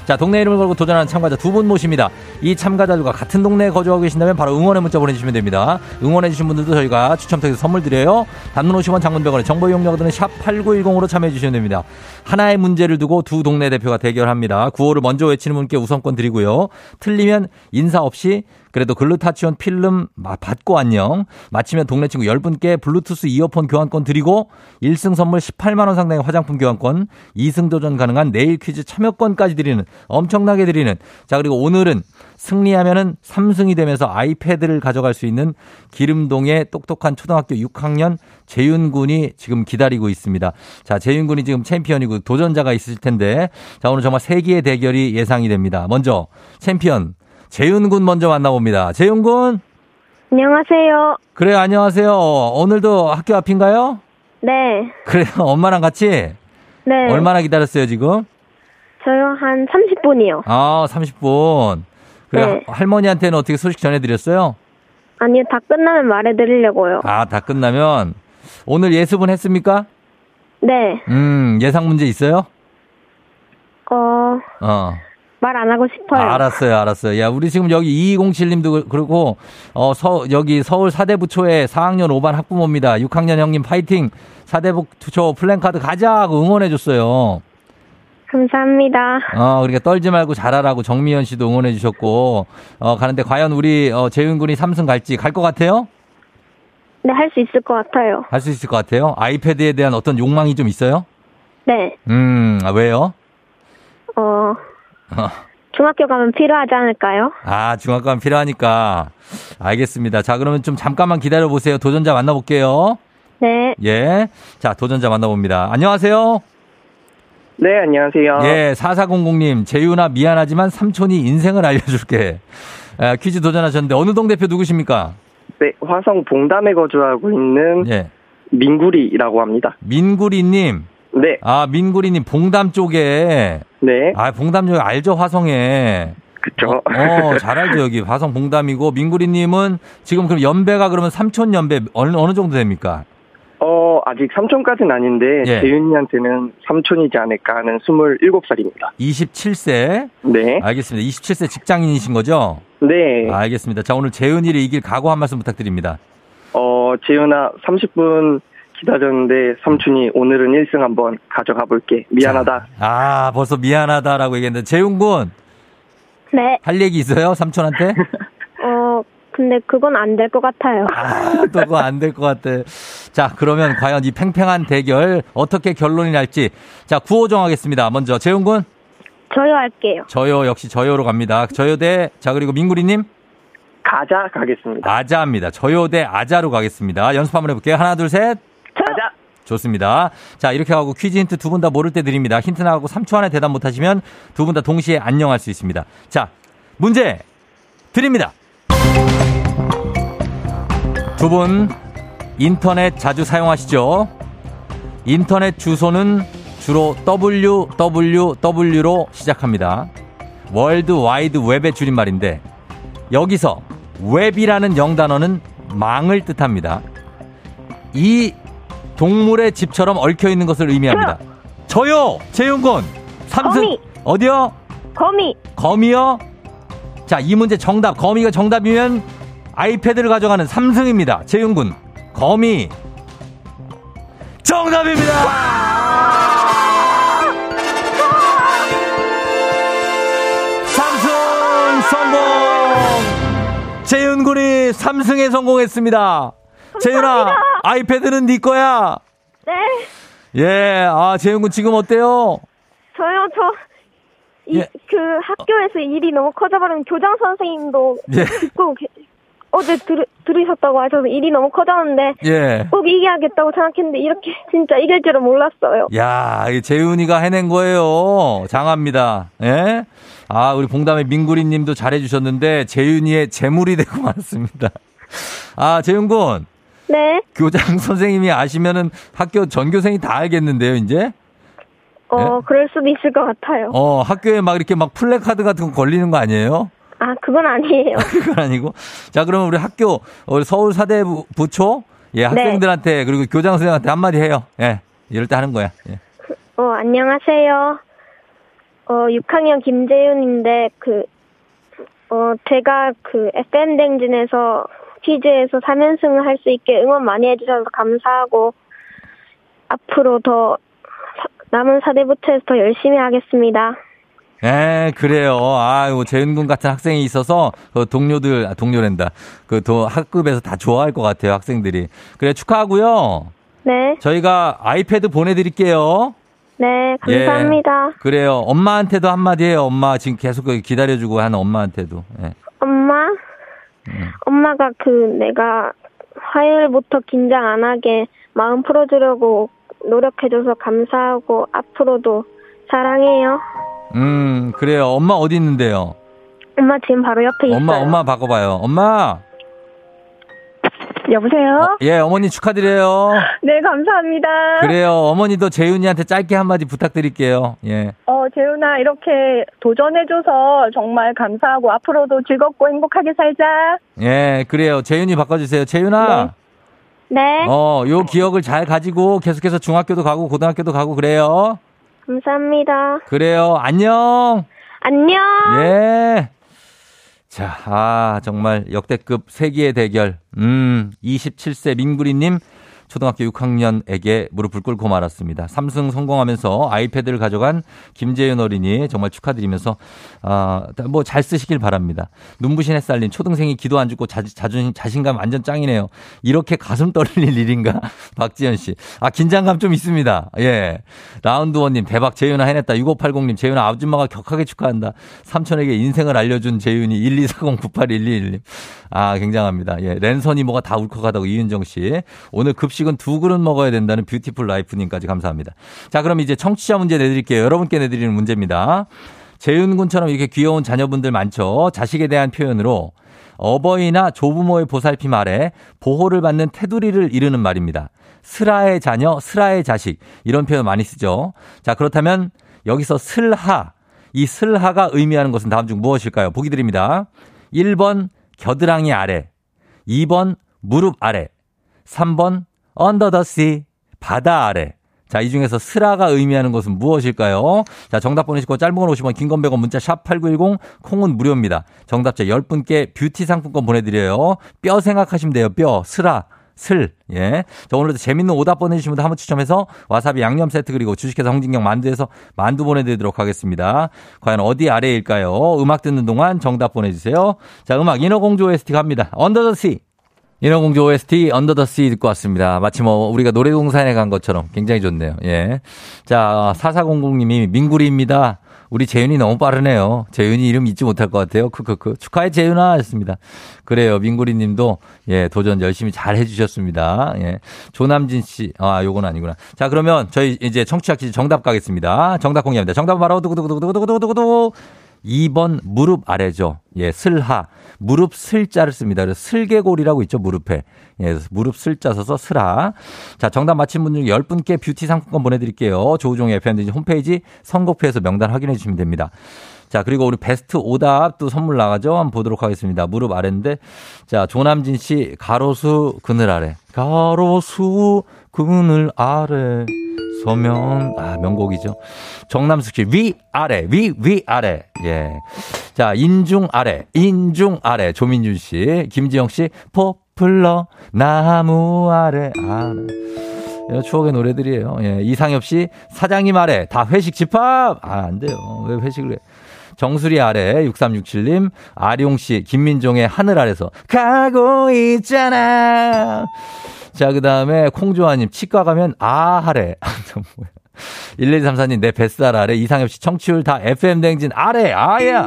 자, 동네 이름을 걸고 도전하는 참가자 두 분 모십니다. 이 참가자들과 같은 동네에 거주하고 계신다면 바로 응원의 문자 보내주시면 됩니다. 응원해주신 분들도 저희가 추첨 통해서 선물 드려요. 단문 50원, 장문 100원의 정보 이용료가 드는 샵 8910으로 참여해주시면 됩니다. 하나의 문제를 두고 두 동네 대표가 대결합니다. 구호를 먼저 외치는 분께 우선권 드리고요. 틀리면 인사 없이 그래도 글루타치온 필름 받고 안녕. 마치면 동네 친구 10분께 블루투스 이어폰 교환권 드리고 1승 선물 18만 원 상당의 화장품 교환권, 2승 도전 가능한 내일 퀴즈 참여권까지 드리는, 엄청나게 드리는. 자, 그리고 오늘은 승리하면은 3승이 되면서 아이패드를 가져갈 수 있는 기름동의 똑똑한 초등학교 6학년 재윤 군이 지금 기다리고 있습니다. 자, 재윤 군이 지금 챔피언이고 도전자가 있을 텐데, 자, 오늘 정말 세기의 대결이 예상이 됩니다. 먼저 챔피언 재윤 군 먼저 만나봅니다. 재윤 군. 안녕하세요. 그래요, 안녕하세요. 오늘도 학교 앞인가요? 네. 그래요, 엄마랑 같이? 네. 얼마나 기다렸어요, 지금? 저요, 한 30분이요. 아, 30분. 그래요, 네. 할머니한테는 어떻게 소식 전해드렸어요? 아니요, 다 끝나면 말해드리려고요. 아, 다 끝나면. 오늘 예습은 했습니까? 네. 예상 문제 있어요? 말 안 하고 싶어요. 아, 알았어요, 알았어요. 야, 우리 지금 여기 2207님도 그렇고, 여기 서울 사대부초의 4학년 5반 학부모입니다. 6학년 형님 파이팅! 사대부초 플랜카드 가자! 하고 응원해줬어요. 감사합니다. 그러니까 떨지 말고 잘하라고 정미연 씨도 응원해주셨고, 가는데 과연 우리, 재윤 군이 3승 갈지 갈 것 같아요? 네, 할 수 있을 것 같아요. 할 수 있을 것 같아요? 아이패드에 대한 어떤 욕망이 좀 있어요? 네. 아, 왜요? 중학교 가면 필요하지 않을까요? 아, 중학교 가면 필요하니까. 알겠습니다. 자, 그러면 좀 잠깐만 기다려보세요. 도전자 만나볼게요. 네. 예. 자, 도전자 만나봅니다. 안녕하세요. 네, 안녕하세요. 예, 4400님. 재윤아, 미안하지만 삼촌이 인생을 알려줄게. 아, 퀴즈 도전하셨는데, 어느 동 대표 누구십니까? 네, 화성 봉담에 거주하고 있는, 예, 민구리라고 합니다. 민구리님. 네. 아, 민구리님, 봉담 쪽에. 네. 아, 봉담 쪽에 알죠, 화성에. 그쵸. 잘 알죠, 여기. 화성 봉담이고, 민구리님은 지금 그럼 연배가 그러면 삼촌 연배 어느 정도 됩니까? 아직 삼촌까지는 아닌데, 예, 재윤이한테는 삼촌이지 않을까 하는 27살입니다. 27세? 네. 알겠습니다. 27세 직장인이신 거죠? 네. 아, 알겠습니다. 자, 오늘 재윤이를 이길 각오 한 말씀 부탁드립니다. 재윤아, 30분 기다렸는데 삼촌이 오늘은 1승 한번 가져가 볼게. 미안하다. 자, 아, 벌써 미안하다라고 얘기했는데, 재윤 군. 네. 할 얘기 있어요, 삼촌한테? 근데 그건 안 될 것 같아요. 아, 또 그건 안 될 것 같아. 자, 그러면 과연 이 팽팽한 대결 어떻게 결론이 날지. 자, 구호 정하겠습니다. 먼저 재윤 군. 저요 할게요. 저요, 역시 저요로 갑니다. 저요 대, 자, 그리고 민구리 님. 가자 가겠습니다. 아자입니다. 저요 대 아자로 가겠습니다. 연습 한번 해볼게요. 하나, 둘, 셋. 가자. 좋습니다. 자, 이렇게 하고 퀴즈 힌트 두 분 다 모를 때 드립니다. 힌트 나가고 3초 안에 대답 못하시면 두 분 다 동시에 안녕할 수 있습니다. 자, 문제 드립니다. 두 분 인터넷 자주 사용하시죠? 인터넷 주소는 주로 www로 시작합니다. 월드 와이드 웹의 줄임말인데, 여기서 웹이라는 영단어는 망을 뜻합니다. 이 동물의 집처럼 얽혀있는 것을 의미합니다. 저요! 재윤군! 삼승! 거미! 어디요? 거미! 거미요? 자, 이 문제 정답, 거미가 정답이면 아이패드를 가져가는 3승입니다. 재윤군. 거미. 정답입니다! 삼승 성공! 재윤군이 3승에 성공했습니다. 재윤아, 아이패드는 네 거야. 네. 예, 아, 재윤군 지금 어때요? 저요, 예, 그 학교에서 일이 너무 커져버리면 교장 선생님도 듣고, 예, 어제 들으셨다고 하셔서 일이 너무 커졌는데, 예, 꼭 이겨야겠다고 생각했는데 이렇게 진짜 이길 줄은 몰랐어요. 야, 재윤이가 해낸 거예요. 장합니다. 예? 아, 우리 봉담의 민구리님도 잘해주셨는데 재윤이의 재물이 되고 말았습니다. 아, 재윤군. 네. 교장 선생님이 아시면은 학교 전교생이 다 알겠는데요, 이제. 예? 그럴 수도 있을 것 같아요. 학교에 막 이렇게 막 플래카드 같은 거 걸리는 거 아니에요? 아, 그건 아니에요. 그건 아니고. 자, 그럼 우리 학교, 서울 사대부초, 예, 학생들한테, 네, 그리고 교장 선생님한테 한마디 해요. 예, 이럴 때 하는 거야. 예. 안녕하세요. 6학년 김재윤인데, 제가 FM댕진에서 퀴즈에서 3연승을 할 수 있게 응원 많이 해주셔서 감사하고, 앞으로 남은 사대부초에서 더 열심히 하겠습니다. 예, 그래요. 아유, 재윤 군 같은 학생이 있어서 그 동료들, 동료랜다. 그 학급에서 다 좋아할 것 같아요, 학생들이. 그래, 축하하고요. 네. 저희가 아이패드 보내드릴게요. 네, 감사합니다. 예, 그래요. 엄마한테도 한마디 해요, 엄마. 지금 계속 기다려주고 하는 엄마한테도. 예. 엄마? 엄마가 내가 화요일부터 긴장 안 하게 마음 풀어주려고 노력해줘서 감사하고 앞으로도 사랑해요. 그래요. 엄마 어디 있는데요? 엄마 지금 바로 옆에 있어요. 엄마 바꿔봐요. 엄마! 여보세요? 예, 어머니 축하드려요. 네, 감사합니다. 그래요. 어머니도 재윤이한테 짧게 한마디 부탁드릴게요. 예. 재윤아, 이렇게 도전해줘서 정말 감사하고 앞으로도 즐겁고 행복하게 살자. 예, 그래요. 재윤이 바꿔주세요. 재윤아. 네. 네. 요 기억을 잘 가지고 계속해서 중학교도 가고 고등학교도 가고 그래요. 감사합니다. 그래요. 안녕. 안녕. 예. 자, 정말 역대급 세기의 대결. 27세 민구리님, 초등학교 6학년에게 무릎을 꿇고 말았습니다. 3승 성공하면서 아이패드를 가져간 김재윤 어린이 정말 축하드리면서, 뭐 잘 쓰시길 바랍니다. 눈부신 햇살님, 초등생이 기도 안 죽고 자신감 완전 짱이네요. 이렇게 가슴 떨릴 일인가? 박지현 씨. 긴장감 좀 있습니다. 예. 라운드원님, 대박 재윤아 해냈다. 6580님, 재윤아 아줌마가 격하게 축하한다. 삼촌에게 인생을 알려준 재윤이 1240-98121님. 굉장합니다. 예. 랜선이 뭐가 다 울컥하다고 이윤정 씨. 오늘 급식 식은 2그릇 먹어야 된다는 뷰티풀라이프님까지 감사합니다. 자, 그럼 이제 청취자 문제 내드릴게요. 여러분께 내드리는 문제입니다. 재윤 군처럼 이렇게 귀여운 자녀분들 많죠. 자식에 대한 표현으로 어버이나 조부모의 보살핌 아래 보호를 받는 테두리를 이루는 말입니다. 슬하의 자녀, 슬하의 자식, 이런 표현 많이 쓰죠. 자, 그렇다면 여기서 슬하, 이 슬하가 의미하는 것은 다음 중 무엇일까요? 보기 드립니다. 1번 겨드랑이 아래, 2번 무릎 아래, 3번 Under the sea, 바다 아래. 자, 이 중에서 슬하가 의미하는 것은 무엇일까요? 자, 정답 보내시고 짧은 건 50원, 긴 건 100원, 문자 샵 8910, 콩은 무료입니다. 정답자 10분께 뷰티 상품권 보내드려요. 뼈 생각하시면 돼요. 뼈, 슬하, 슬. 예. 자, 오늘도 재밌는 오답 보내주신 분들 한번 추첨해서 와사비 양념 세트 그리고 주식회사 홍진경 만두에서 만두 보내드리도록 하겠습니다. 과연 어디 아래일까요? 음악 듣는 동안 정답 보내주세요. 자, 음악 인어공주 OST 갑니다. Under the sea. 인어공주 OST 언더더시 듣고 왔습니다. 마치 뭐 우리가 노래동산에 간 것처럼 굉장히 좋네요. 예. 자, 4400님이 민구리입니다. 우리 재윤이 너무 빠르네요. 재윤이 이름 잊지 못할 것 같아요. 크크크. 축하해 재윤아 하셨습니다. 그래요. 민구리님도 예, 도전 열심히 잘 해주셨습니다. 예. 조남진 씨, 요건 아니구나. 자, 그러면 저희 이제 청취자 퀴즈 정답 가겠습니다. 정답 공개합니다. 정답은 바로 두구두구두구두구두구두구. 2번 무릎 아래죠. 예, 슬하. 무릎 슬자를 씁니다. 그래서 슬개골이라고 있죠, 무릎에. 예, 무릎 슬자 써서 슬하. 자, 정답 맞힌 분 중 10분께 뷰티 상품권 보내드릴게요. 조우종의 FM댕진 홈페이지 선곡표에서 명단 확인해 주시면 됩니다. 자, 그리고 우리 베스트 오답 또 선물 나가죠. 한번 보도록 하겠습니다. 무릎 아래인데. 자, 조남진 씨, 가로수 그늘 아래. 가로수 그늘 아래. 서면, 명곡이죠. 정남숙 씨, 위, 아래, 위, 위, 아래. 예. 자, 인중 아래, 인중 아래. 조민준 씨, 김지영 씨, 포플러, 나무 아래, 아래. 추억의 노래들이에요. 예. 이상엽 씨, 사장님 아래, 다 회식 집합! 안 돼요. 왜 회식을 해? 정수리 아래, 6367님, 아룡 씨, 김민종의 하늘 아래서, 가고 있잖아! 자, 그 다음에 콩조아님, 치과 가면 아하래. 1134님, 내 뱃살 아래. 이상엽 씨, 청취율 다 FM댕진 아래. 아야.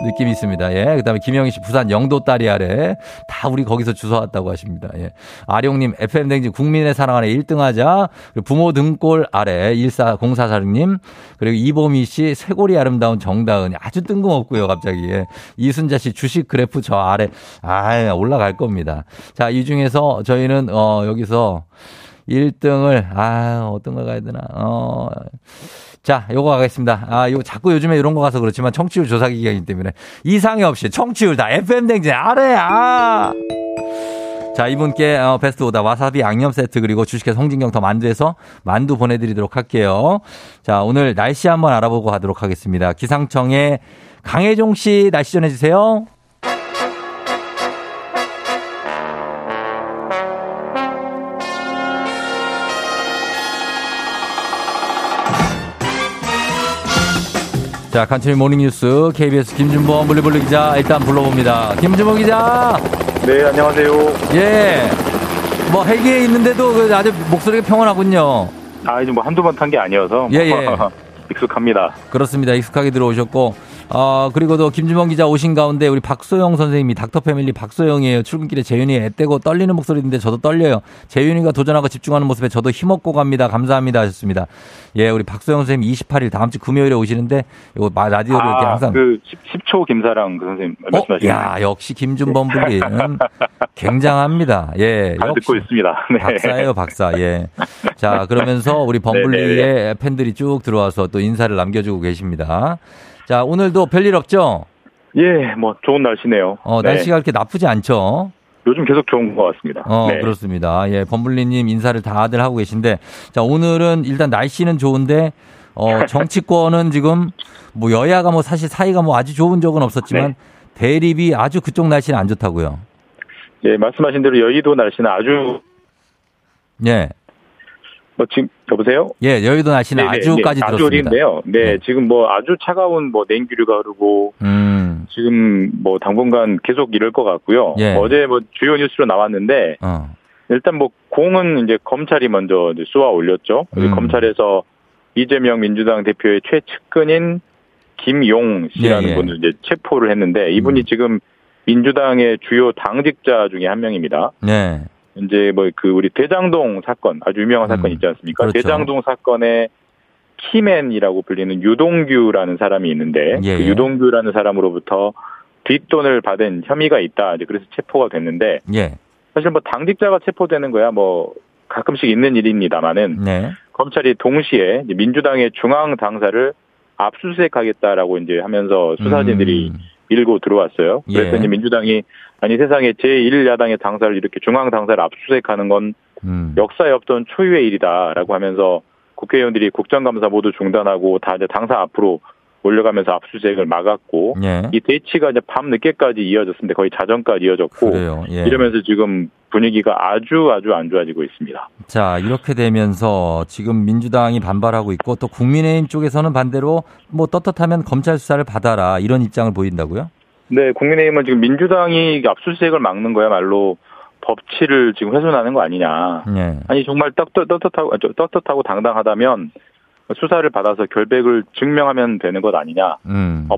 느낌이 있습니다. 예. 그 다음에 김영희 씨, 부산 영도 딸이 아래. 다 우리 거기서 주워왔다고 하십니다. 예. 아룡님, FM댕진 국민의 사랑 아래 1등 하자. 부모 등골 아래. 14044님. 그리고 이보미 씨, 쇄골이 아름다운 정다은. 아주 뜬금없고요, 갑자기. 예. 이순자 씨, 주식 그래프 저 아래. 올라갈 겁니다. 자, 이 중에서 저희는, 여기서 1등을, 어떤 걸 가야 되나. 자, 요거 가겠습니다. 요거 자꾸 요즘에 이런 거 가서 그렇지만 청취율 조사 기간이기 때문에 이상엽 씨 청취율 다 FM댕진 아래. 자, 이분께 베스트 오다 와사비 양념 세트 그리고 주식회사 성진경 더 만두에서 만두 보내드리도록 할게요. 자, 오늘 날씨 한번 알아보고 가도록 하겠습니다. 기상청의 강혜종 씨 날씨 전해주세요. 자, 간추린 모닝뉴스 KBS 김준범 블리블리 기자 일단 불러봅니다. 김준범 기자. 네, 안녕하세요. 예. 뭐 헬기에 있는데도 아주 목소리가 평온하군요. 아, 이제 뭐 한두 번 탄 게 아니어서. 예, 예. 익숙합니다. 그렇습니다. 익숙하게 들어오셨고, 그리고 또 김준범 기자 오신 가운데 우리 박소영 선생님이 닥터패밀리 박소영이에요. 출근길에 재윤이 애떼고 떨리는 목소리인데 저도 떨려요. 재윤이가 도전하고 집중하는 모습에 저도 힘없고 갑니다. 감사합니다. 하셨습니다. 예, 우리 박소영 선생님 28일 다음 주 금요일에 오시는데 이거 라디오를 이렇게 항상 그 10초 김사랑 그 선생님 말씀하시는. 야, 역시 김준범 분은 굉장합니다. 예, 잘 듣고 있습니다. 네. 박사예요, 박사. 예. 자, 그러면서 우리 범블리의 네네. 팬들이 쭉 들어와서 또 인사를 남겨주고 계십니다. 자, 오늘도 별일 없죠? 예, 뭐 좋은 날씨네요. 네. 날씨가 그렇게 나쁘지 않죠? 요즘 계속 좋은 것 같습니다. 네. 그렇습니다. 예, 범블리님 인사를 다들 하고 계신데, 자, 오늘은 일단 날씨는 좋은데, 정치권은 지금 뭐 여야가 뭐 사실 사이가 뭐 아주 좋은 적은 없었지만 네. 대립이 아주 그쪽 날씨는 안 좋다고요. 예, 말씀하신 대로 여의도 날씨는 아주 예. 지금 여보세요? 예, 여의도 날씨는 네네, 아주까지 네, 들었습니다. 아주인데요. 네, 네, 지금 뭐 아주 차가운 뭐 냉기류가 흐르고 지금 뭐 당분간 계속 이럴 것 같고요. 예. 어제 뭐 주요 뉴스로 나왔는데 일단 뭐 공은 이제 검찰이 먼저 이제 쏘아 올렸죠. 검찰에서 이재명 민주당 대표의 최측근인 김용 씨라는 예, 예. 분을 이제 체포를 했는데 이분이 지금 민주당의 주요 당직자 중에 한 명입니다. 네. 이제 뭐 그 우리 대장동 사건 아주 유명한 사건 있지 않습니까? 그렇죠. 대장동 사건에 키맨이라고 불리는 유동규라는 사람이 있는데 예. 그 유동규라는 사람으로부터 뒷돈을 받은 혐의가 있다. 이제 그래서 체포가 됐는데 예. 사실 뭐 당직자가 체포되는 거야 뭐 가끔씩 있는 일입니다만은 네. 검찰이 동시에 민주당의 중앙 당사를 압수수색하겠다라고 이제 하면서 수사진들이 밀고 들어왔어요. 그랬더니 예. 민주당이 아니 세상에 제1야당의 당사를 이렇게 중앙 당사를 압수수색하는 건 역사에 없던 초유의 일이다라고 하면서 국회의원들이 국정감사 모두 중단하고 다 이제 당사 앞으로 몰려가면서 압수수색을 막았고 예. 이 대치가 이제 밤 늦게까지 이어졌습니다. 거의 자정까지 이어졌고 예. 이러면서 지금 분위기가 아주 아주 안 좋아지고 있습니다. 자, 이렇게 되면서 지금 민주당이 반발하고 있고 또 국민의힘 쪽에서는 반대로 뭐 떳떳하면 검찰 수사를 받아라 이런 입장을 보인다고요? 네, 국민의힘은 지금 민주당이 압수수색을 막는 거야말로 법치를 지금 훼손하는 거 아니냐. 예. 아니 정말 떳떳하고 당당하다면 수사를 받아서 결백을 증명하면 되는 것 아니냐.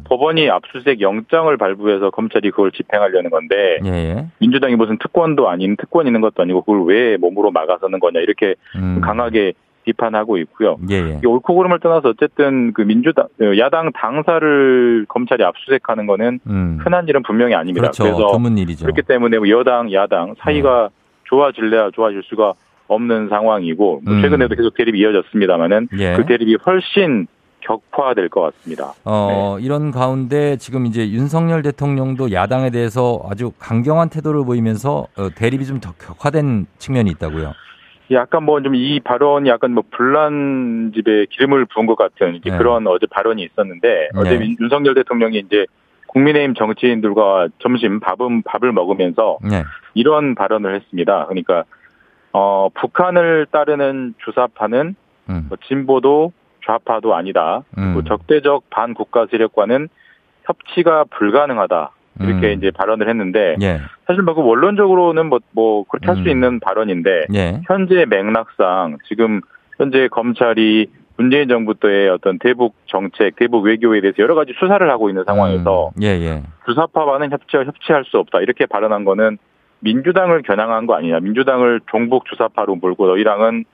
법원이 압수수색 영장을 발부해서 검찰이 그걸 집행하려는 건데 예예. 민주당이 무슨 특권도 아닌 특권 있는 것도 아니고 그걸 왜 몸으로 막아서는 거냐 이렇게 강하게 비판하고 있고요. 예예. 옳고 그름을 떠나서 어쨌든 그 민주당 야당 당사를 검찰이 압수수색하는 거는 흔한 일은 분명히 아닙니다. 그렇죠. 그래서 드문 일이죠. 그렇기 때문에 여당 야당 사이가 좋아질래야 좋아질 수가 없는 상황이고 뭐 최근에도 계속 대립이 이어졌습니다만은 예. 그 대립이 훨씬 격화될 것 같습니다. 네. 이런 가운데 지금 이제 윤석열 대통령도 야당에 대해서 아주 강경한 태도를 보이면서 대립이 좀 더 격화된 측면이 있다고요. 약간 뭐 좀 이 발언이 약간 뭐 불난 집에 기름을 부은 것 같은 네. 그런 어제 발언이 있었는데 네. 어제 윤석열 대통령이 이제 국민의힘 정치인들과 점심 밥을 먹으면서 네. 이런 발언을 했습니다. 그러니까. 북한을 따르는 주사파는 진보도 좌파도 아니다. 그리고 적대적 반국가 세력과는 협치가 불가능하다. 이렇게 이제 발언을 했는데 예. 사실 뭐 그 원론적으로는 뭐 그렇게 할 수 있는 발언인데 예. 현재 맥락상 지금 현재 검찰이 문재인 정부 때의 어떤 대북 정책, 대북 외교에 대해서 여러 가지 수사를 하고 있는 상황에서 예. 주사파와는 협치할 수 없다. 이렇게 발언한 거는 민주당을 겨냥한 거 아니냐. 민주당을 종북 주사파로 몰고 너희랑은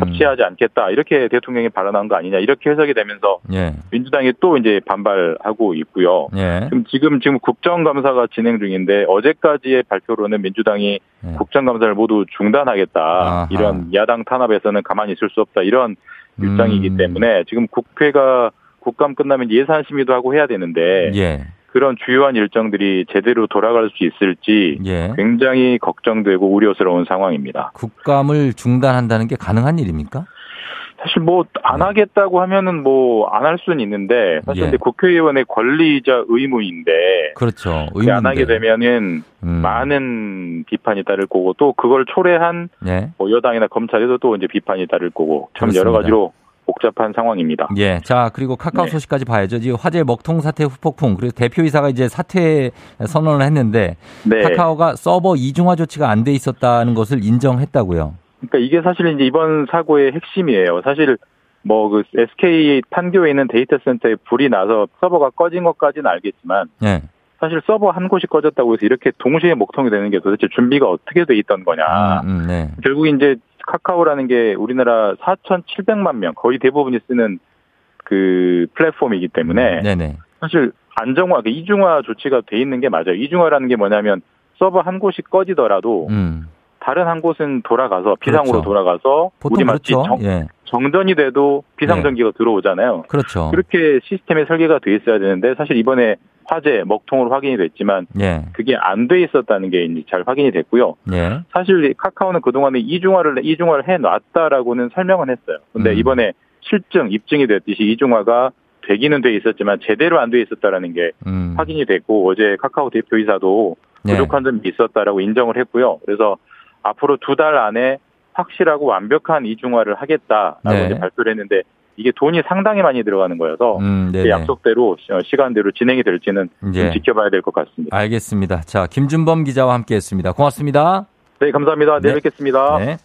협치하지 않겠다. 이렇게 대통령이 발언한 거 아니냐. 이렇게 해석이 되면서 예. 민주당이 또 이제 반발하고 있고요. 예. 지금 국정감사가 진행 중인데 어제까지의 발표로는 민주당이 예. 국정감사를 모두 중단하겠다. 아하. 이런 야당 탄압에서는 가만히 있을 수 없다. 이런 입장이기 때문에 지금 국감 끝나면 예산 심의도 하고 해야 되는데 예. 그런 주요한 일정들이 제대로 돌아갈 수 있을지 예. 굉장히 걱정되고 우려스러운 상황입니다. 국감을 중단한다는 게 가능한 일입니까? 사실 뭐 안 하겠다고 하면은 뭐 안 할 수는 있는데 사실 예. 근데 국회의원의 권리이자 의무인데 그렇죠. 안 하게 되면은 많은 비판이 따를 거고 또 그걸 초래한 예. 뭐 여당이나 검찰에서 또 이제 비판이 따를 거고 참 그렇습니다. 여러 가지로 복잡한 상황입니다. 예, 자 그리고 카카오 소식까지 봐야죠. 지금 화재 먹통 사태 후폭풍 그리고 대표이사가 이제 사퇴 선언을 했는데 네. 카카오가 서버 이중화 조치가 안 돼 있었다는 것을 인정했다고요. 그러니까 이게 사실 이제 이번 사고의 핵심이에요. 사실 뭐 그 SK 판교에 있는 데이터 센터에 불이 나서 서버가 꺼진 것까지는 알겠지만 네. 사실 서버 한 곳이 꺼졌다고 해서 이렇게 동시에 먹통이 되는 게 도대체 준비가 어떻게 돼 있던 거냐. 네. 결국 이제 카카오라는 게 우리나라 4,700만 명 거의 대부분이 쓰는 그 플랫폼이기 때문에 네네. 사실 안정화, 이중화 조치가 돼 있는 게 맞아요. 이중화라는 게 뭐냐면 서버 한 곳이 꺼지더라도 다른 한 곳은 돌아가서 비상으로 그렇죠. 돌아가서 우리 마치 그렇죠. 정전이 돼도 비상전기가 들어오잖아요. 그렇죠. 그렇게 시스템의 설계가 돼 있어야 되는데 사실 이번에 화재, 먹통으로 확인이 됐지만 그게 안 돼 있었다는 게 이제 잘 확인이 됐고요. 사실 카카오는 그동안에 이중화를 해놨다라고는 설명은 했어요. 근데 이번에 실증, 입증이 됐듯이 이중화가 되기는 돼 있었지만 제대로 안 돼 있었다라는 게 확인이 됐고 어제 카카오 대표이사도 부족한 점이 있었다라고 인정을 했고요. 그래서 앞으로 2달 안에 확실하고 완벽한 이중화를 하겠다라고 이제 발표를 했는데 이게 돈이 상당히 많이 들어가는 거여서 약속대로 시간대로 진행이 될지는 좀 지켜봐야 될 것 같습니다. 알겠습니다. 자, 김준범 기자와 함께했습니다. 고맙습니다. 네, 감사합니다. 내일 뵙겠습니다. 네.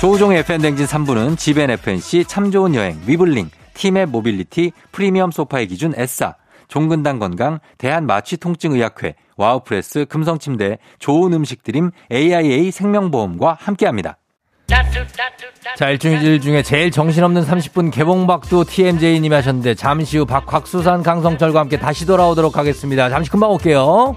조우종의 FM댕진 3부는 지벤 FNC 참 좋은 여행 위블링 팀의 모빌리티 프리미엄 소파의 기준 S사 종근당 건강 대한마취통증의학회 와우프레스 금성침대 좋은 음식드림 AIA 생명보험과 함께합니다. 자, 일주일 중에 제일 정신없는 30분 개봉박두 TMJ님 하셨는데 잠시 후 박곽수산 강성철과 함께 다시 돌아오도록 하겠습니다. 잠시 금방 올게요.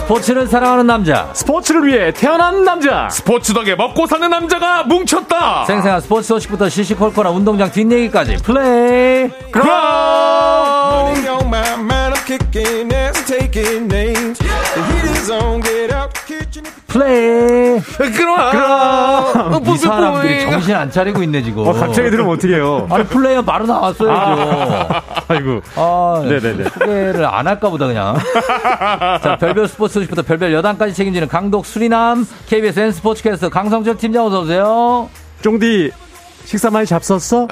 스포츠를 사랑하는 남자, 스포츠를 위해 태어난 남자, 스포츠 덕에 먹고 사는 남자가 뭉쳤다. 생생한 스포츠 소식부터 시시콜콜한 운동장 뒷얘기까지 플레이 그라운드. 플레이 그라운드. 이 사람 되게 정신 안 차리고 있네 지금. 갑자기 들으면 어떡해요. 아니 플레이어 바로 나왔어야죠. 아이고. 아, 네네네. 소개를 안 할까 보다 그냥. 자, 별별 스포츠 소식부터 별별 여단까지 책임지는 강독 수리남 KBS N스포츠캐스터 강성철 팀장 어서 오세요. 쫑디 식사 많이 잡섰어?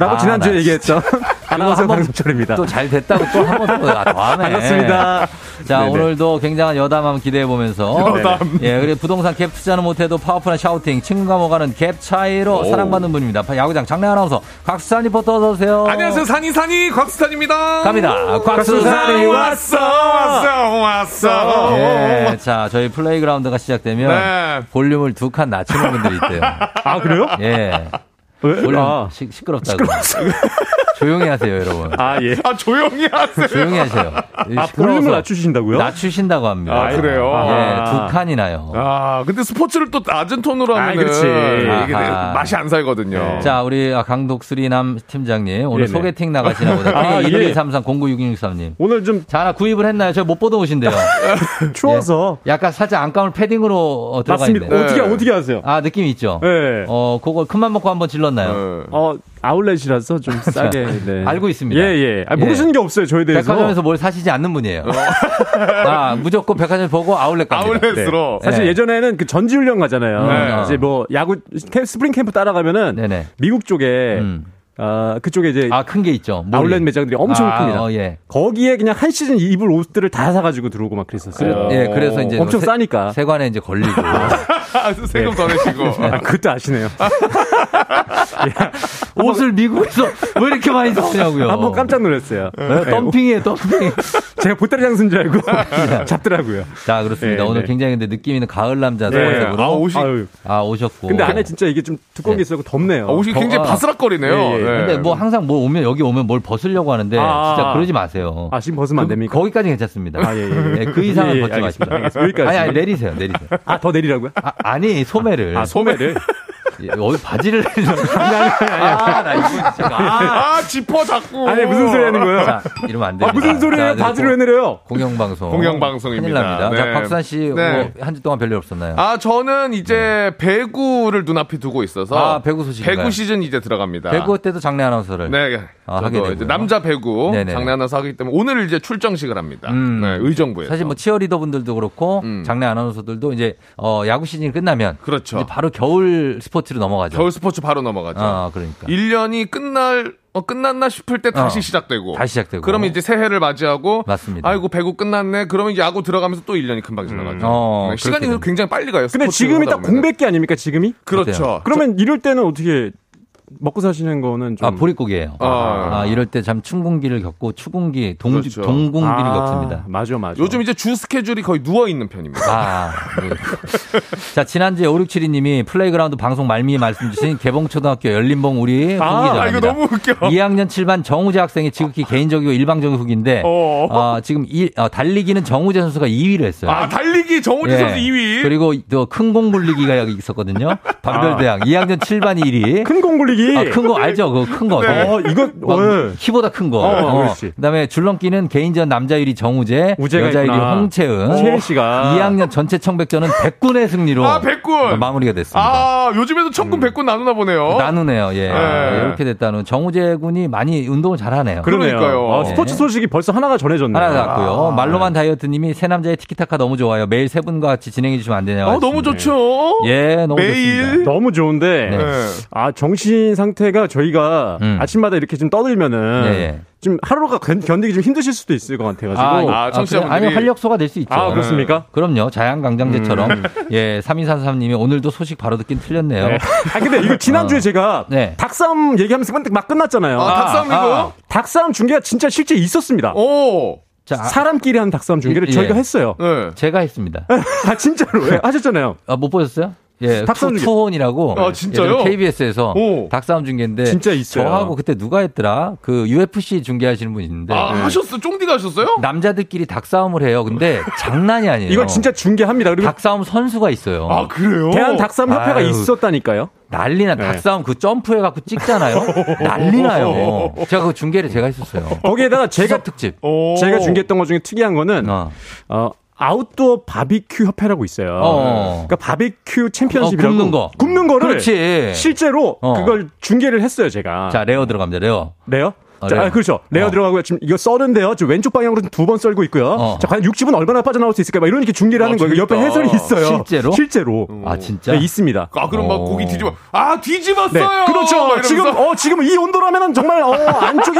라고 지난주에 얘기했죠. 아나운서 강성철입니다. 또 잘 됐다고 또 한 번 또 하네. 반갑습니다. 자, 네네. 오늘도 굉장한 여담 한번 기대해보면서. 여담. 예, 그리고 부동산 갭 투자는 못해도 파워풀한 샤우팅, 친구가 오가는 갭 차이로 오. 사랑받는 분입니다. 야구장 장래 아나운서 곽수산 리포터 어서오세요. 안녕하세요. 산이, 곽수산입니다. 갑니다. 곽수산이 왔어. 예, 자, 저희 플레이그라운드가 시작되면 볼륨을 두 칸 낮추는 분들이 있대요. 아, 그래요? 예. 원래 시끄럽다고. 조용히 하세요, 여러분. 아, 예. 아, 조용히 하세요. 조용히 하세요. 아, 볼륨을 낮추신다고요? 낮추신다고 합니다. 아, 그래요? 예, 두 칸이나요. 아, 근데 스포츠를 또 낮은 톤으로 하면. 아, 그렇지. 이게 맛이 안 살거든요. 네. 자, 우리 강독수리남 팀장님. 오늘 네네. 소개팅 나가시나 보다. 아, 1233-096663님. 오늘 좀. 자, 하나 구입을 했나요? 저 못 보던 옷인데요. 추워서. 예, 약간 살짝 안감을 패딩으로 들어가 있네요. 맞습니다. 어떻게 하세요? 아, 느낌이 있죠? 네. 그걸 큰맘 먹고 한번 질렀나요? 아울렛이라서 좀 싸게. 네. 알고 있습니다. 예예. 예. 모르시는 게 없어요. 저에 대해서. 백화점에서 뭘 사시지 않는 분이에요. 아 무조건 백화점 보고 아울렛 갑니다. 아울렛으로. 네. 사실 예전에는 그 전지훈련 가잖아요. 네. 이제 뭐 야구 스프링 캠프 따라가면은 네네. 미국 쪽에. 그쪽에 이제. 아, 큰 게 있죠. 아울렛 매장들이 엄청 큽니다. 예. 거기에 그냥 한 시즌 입을 옷들을 다 사가지고 들어오고 막 그랬었어요. 예, 그래서 이제. 엄청 싸니까. 세관에 이제 걸리고. 세금 더 내시고. 그것도 아시네요. 옷을 미국에서 왜 이렇게 많이 사냐고요. 한번 깜짝 놀랐어요. 덤핑이에요, 덤핑. 제가 보따리 장수인 줄 알고 잡더라고요. 자, 그렇습니다. 네, 오늘 네. 굉장히 근데 느낌 있는 가을 남자 소개로 네. 오셨고. 근데 안에 진짜 이게 좀 두꺼운 게 있어서 덥네요. 아, 옷이 굉장히 바스락거리네요. 예, 예. 네. 근데 뭐 항상 뭐 오면 여기 오면 뭘 벗으려고 하는데 진짜 그러지 마세요. 아, 지금 벗으면 안 됩니까? 거기까지 괜찮습니다. 아, 예, 예. 네, 그 이상은 벗지 마십니다. 여기까지. 아니, 내리세요. 아, 더 내리라고요? 아, 아니, 소매를. 아, 소매를? 어디 바지를 지퍼 잡고. 아니, 무슨 소리 하는 거예요? 자, 이러면 안 됩니다. 아, 무슨 소리예요? 바지를 왜 내려요? 공영방송입니다. 큰일 납니다. 네. 자, 박수환 씨, 네. 뭐, 한 주 동안 별일 없었나요? 아, 저는 이제 네. 배구를 눈앞에 두고 있어서. 아, 배구 소식인가요? 배구 시즌 이제 들어갑니다. 배구 때도 장례 아나운서를. 네. 아, 하게 되고요. 남자 배구 네네. 장례 아나운서 하기 때문에 오늘 이제 출정식을 합니다. 네, 의정부에서. 사실 뭐 치어리더 분들도 그렇고 장례 아나운서들도 이제 야구 시즌이 끝나면. 그렇죠. 이제 바로 겨울 스포츠 넘어가죠. 겨울 스포츠 바로 넘어가죠. 아, 그러니까. 1년이 끝났나 싶을 때 다시 시작되고. 그러면 이제 새해를 맞이하고. 맞습니다. 아이고, 배구 끝났네. 그러면 이제 야구 들어가면서 또 1년이 금방 지나가죠. 시간이 굉장히 빨리 가요. 근데 지금이 딱 공백기 아닙니까, 지금이? 그렇죠. 그러면 이럴 때는 어떻게. 먹고 사시는 거는 좀. 아, 보릿고기예요. 이럴 때 참 춘궁기를 겪고 추궁기, 그렇죠. 동궁기를 겪습니다. 맞아. 요즘 이제 주 스케줄이 거의 누워있는 편입니다. 아, 네. 자, 지난주에 5672님이 플레이그라운드 방송 말미에 말씀 주신 개봉초등학교 열린봉 우리 후기자입니다. 아, 이거 너무 웃겨. 2학년 7반 정우재 학생이 지극히 개인적이고 일방적인 후기인데 지금 달리기는 정우재 선수가 2위를 했어요. 아, 달리기 정우재 선수 2위. 그리고 또 큰공 굴리기가 있었거든요. 방별대항 2학년 7반이 1위. 큰공 굴리기. 아, 큰 거 알죠? 그거 큰 거. 네. 이거 키보다 큰 거. 그다음에 줄넘기는 개인전 남자 1위 정우재, 여자 1위 홍채은. 채은 씨가 2학년 전체 청백전은 백군의 승리로 마무리가 됐습니다. 아, 요즘에도 청군 백군 나누나 보네요. 나누네요. 예. 네. 이렇게 됐다는 정우재 군이 많이 운동을 잘하네요. 그러니까요. 아, 스포츠 소식이 벌써 하나가 전해졌네요. 하나 났고요. 말로만 다이어트님이 새 남자의 티키타카 너무 좋아요. 매일 세 분과 같이 진행해 주시면 안 되냐고. 너무 좋죠. 예, 너무 매일 좋습니다. 너무 좋은데. 네. 아, 정신 상태가 저희가 아침마다 이렇게 좀 떠들면은 좀 하루가 견디기 좀 힘드실 수도 있을 것 같아가지고 청취자분들이... 아니면 활력소가 될 수 있죠. 아, 그렇습니까? 그럼요. 자양강장제처럼. 예, 3243님이 오늘도 소식 바로 듣긴 틀렸네요. 네. 아, 근데 이거 지난주에 제가 닭싸움 얘기하면서 막 끝났잖아요. 닭싸움 이거요? 닭싸움 중계가 진짜 실제 있었습니다. 오. 자, 사람끼리 하는 닭싸움 중계를 저희가 했어요. 네. 제가 했습니다. 아, 진짜로? 하셨잖아요. 아, 못 보셨어요? 예, 투혼이라고. 아, 진짜요? KBS에서 닭싸움 중계인데. 진짜 있어요. 저하고 그때 누가 했더라? 그 UFC 중계하시는 분 있는데. 아, 하셨어? 쫑디가 하셨어요? 남자들끼리 닭싸움을 해요. 근데 장난이 아니에요. 이건 진짜 중계합니다. 그리고 닭싸움 선수가 있어요. 아, 그래요? 대한닭싸움협회가 있었다니까요. 난리나. 닭싸움 그 점프해갖고 찍잖아요. 난리나요. 제가 그 중계를 제가 했었어요. 거기에다가 제가 특집. 제가 중계했던 것 중에 특이한 거는 아웃도어 바비큐 협회라고 있어요. 그러니까 바비큐 챔피언십이라고. 굽는 거. 굽는 거를. 그렇지. 실제로 그걸 중계를 했어요, 제가. 자, 레어 들어갑니다. 레어? 자, 레어. 아, 그렇죠. 레어 들어가고요. 지금 이거 썰는데요. 지금 왼쪽 방향으로 두 번 썰고 있고요. 자, 과연 60은 얼마나 빠져나올 수 있을까? 막 이런 이렇게 중계를 하는 거예요. 옆에 해설이 있어요. 실제로. 아, 진짜? 네, 있습니다. 아, 그럼 막 고기 뒤집었어요. 네, 그렇죠. 지금 이 온도라면은 정말 안쪽이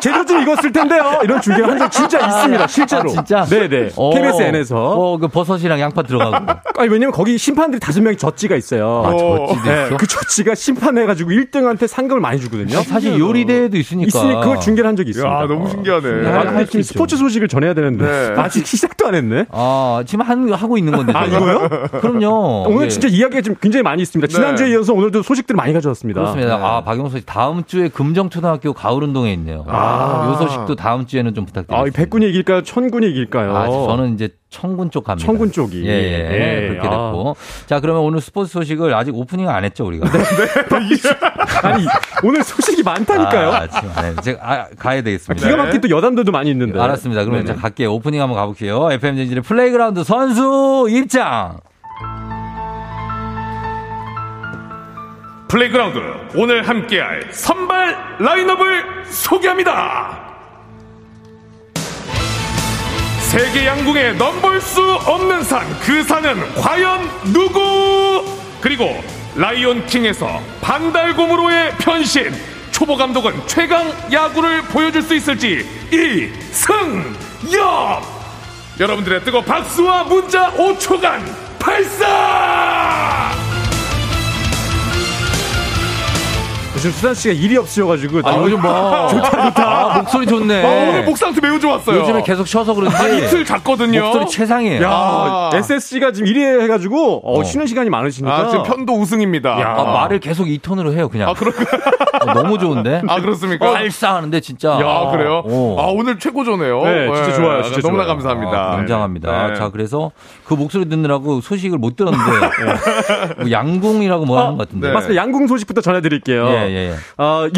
제대로 좀 익었을 텐데요. 이런 중계를 한 적 진짜 있습니다. 실제로. 아, 진짜? 네네. KBSN에서. 그 버섯이랑 양파 들어가고. 아니, 왜냐면 거기 심판들이 5명이 젖지가 있어요. 아, 젖지도 있어? 네, 그 젖지가 심판해가지고 1등한테 상금을 많이 주거든요. 사실 요리 대회도 있으니까. 그걸 중계를 한 적이 있습니다. 아, 너무 신기하네. 아, 지금 스포츠 소식을 전해야 되는데 아직 시작도 안 했네. 아, 지금 하고 있는 건데. 아, 이거요? 그럼요. 오늘 진짜 이야기가 지금 굉장히 많이 있습니다. 지난주에 이어서 오늘도 소식들을 많이 가져왔습니다. 그렇습니다. 네. 아, 박용서 씨 다음 주에 금정초등학교 가을운동회 있네요. 아, 요 소식도 다음 주에는 좀 부탁드립니다. 아, 백군이 이길까요? 천군이 이길까요? 아, 저는 이제 청군 쪽 갑니다. 청군 쪽이. 예. 그렇게 됐고. 자, 그러면 오늘 스포츠 소식을 아직 오프닝 안 했죠, 우리가. 아니, 오늘 소식이 많다니까요. 제가 가야 되겠습니다. 기가 막힌 또 여담들도 많이 있는데. 알았습니다. 그러면 이제 갈게요. 오프닝 한번 가볼게요. FM댕진의 플레이그라운드 선수 입장. 플레이그라운드 오늘 함께할 선발 라인업을 소개합니다. 세계 양궁에 넘볼 수 없는 산, 그 산은 과연 누구? 그리고 라이온킹에서 반달곰으로의 변신, 초보 감독은 최강 야구를 보여줄 수 있을지 이승엽! 여러분들의 뜨거운 박수와 문자 5초간 발사! 요즘 수산 씨가 일이 없으셔가지고. 아, 요즘 뭐. 좋다, 좋다. 아, 목소리 좋네. 아, 오늘 목 상태 매우 좋았어요. 요즘에 계속 쉬어서 그런지. 아, 이틀 잤거든요. 목소리 최상이에요. 야, 아. SSC가 지금 1위 해가지고, 쉬는 시간이 많으시니까. 아, 지금 편도 우승입니다. 야, 아, 말을 계속 이 톤으로 해요, 그냥. 아, 그렇구나. 너무 좋은데? 아, 그렇습니까? 발사하는데, 진짜. 야, 그래요? 아, 오늘 최고조네요. 네, 진짜 좋아요. 진짜 너무나 좋아요. 감사합니다. 아, 굉장합니다. 네. 자, 그래서 그 목소리 듣느라고 소식을 못 들었는데, 뭐 양궁이라고 뭐 하는 것 같은데. 네. 맞습니다. 양궁 소식부터 전해드릴게요. 예, 예, 예.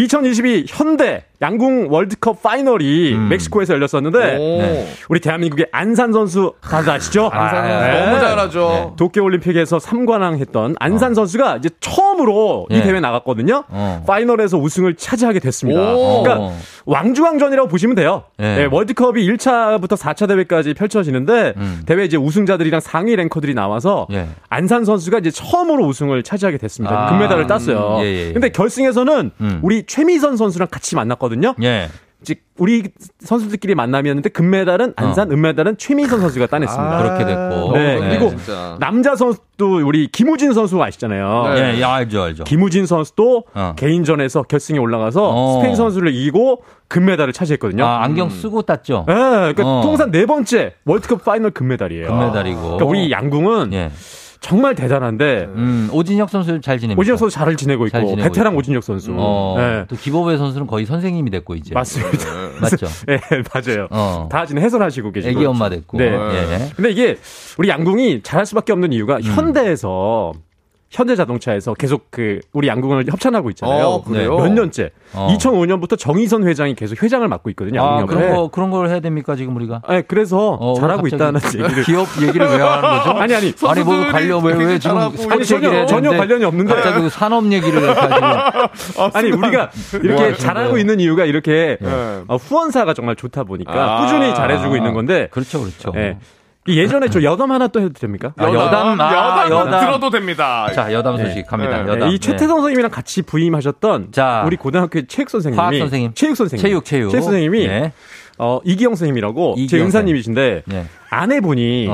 2022 현대 양궁 월드컵 파이널이 멕시코에서 열렸었는데, 네. 우리 대한민국의 안산 선수, 다들 아시죠? 안산 선수. 네. 너무 잘하죠. 네. 도쿄올림픽에서 3관왕 했던 안산 선수가 이제 처음으로 이 대회 나갔거든요. 파이널에서 우승을 차지하게 됐습니다. 그러니까 왕중왕전이라고 보시면 돼요. 네. 네, 월드컵이 1차부터 4차 대회까지 펼쳐지는데, 대회 이제 우승자들이랑 상위 랭커들이 나와서 안산 선수가 이제 처음으로 우승을 차지하게 됐습니다. 아, 금메달을 땄어요. 예, 예. 근데 결승에서는 우리 최미선 선수랑 같이 만났거든요. 예. 즉 우리 선수들끼리 만남이었는데 금메달은 안산, 은메달은 최민선 선수가 따냈습니다. 아~ 그렇게 됐고. 네. 네. 그리고 진짜. 남자 선수도 우리 김우진 선수 아시잖아요. 네, 네. 알죠, 알죠. 김우진 선수도 개인전에서 결승에 올라가서 스페인 선수를 이기고 금메달을 차지했거든요. 아, 안경 쓰고 땄죠. 네, 그러니까 통산 네 번째 월드컵 파이널 금메달이에요. 금메달이고. 그러니까 우리 양궁은 정말 대단한데. 오진혁 선수 잘 지내고. 오진혁 선수 잘 지내고 있고. 잘 지내고 베테랑 있고. 오진혁 선수. 네. 또 기법의 선수는 거의 선생님이 됐고 이제. 맞습니다. 맞죠. 예, 네, 맞아요. 다 지금 해설하시고 계시고. 애기 엄마 됐고. 네. 네. 근데 이게 우리 양궁이 잘할 수밖에 없는 이유가 현대에서 현대자동차에서 계속 그 우리 양궁을 협찬하고 있잖아요. 그래요? 몇 년째. 2005년부터 정의선 회장이 계속 회장을 맡고 있거든요. 아, 그런 걸 해야 됩니까 지금 우리가? 네, 그래서 잘하고 있다는 얘기를. 기업 얘기를 왜 하는 거죠? 아니 아니 뭐 관련 왜 지금 아니 전혀 관련이 없는데 갑자기 산업 얘기를 가지고. 아니 우리가 이렇게 잘하고 있는 이유가 이렇게 후원사가 정말 좋다 보니까 꾸준히 잘해주고 있는 건데. 그렇죠, 그렇죠. 네. 예전에 저 여담 하나 또 해도 됩니까? 여담. 들어도 됩니다. 자, 여담 소식 갑니다. 네. 여담. 이 최태성 선생님이랑 같이 부임하셨던 자, 우리 고등학교 체육 선생님이 체육 선생님이 이기영 선생님이라고 제 은사님이신데 아내분이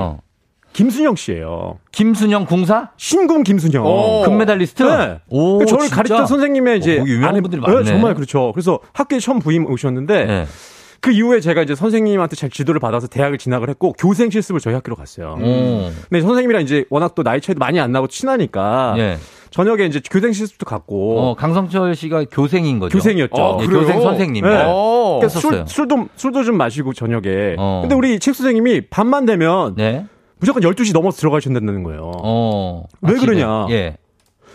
김순영 씨예요. 김순영 궁사? 신궁 김순영. 오. 금메달리스트? 네. 오, 그러니까 저를 가르쳤던 선생님의 이제 유명한 분들이 많네. 정말 그렇죠. 그래서 학교에 처음 부임 오셨는데 그 이후에 제가 이제 선생님한테 잘 지도를 받아서 대학을 진학을 했고 교생 실습을 저희 학교로 갔어요. 근데 선생님이랑 이제 워낙 또 나이 차이도 많이 안 나고 친하니까 저녁에 이제 교생 실습도 갔고 강성철 씨가 교생인 거죠. 교생이었죠. 네, 교생 선생님. 네. 그러니까 술도 좀 마시고 저녁에. 근데 우리 책 선생님이 밤만 되면 무조건 12시 넘어서 들어가신다는 거예요. 왜 그러냐? 예.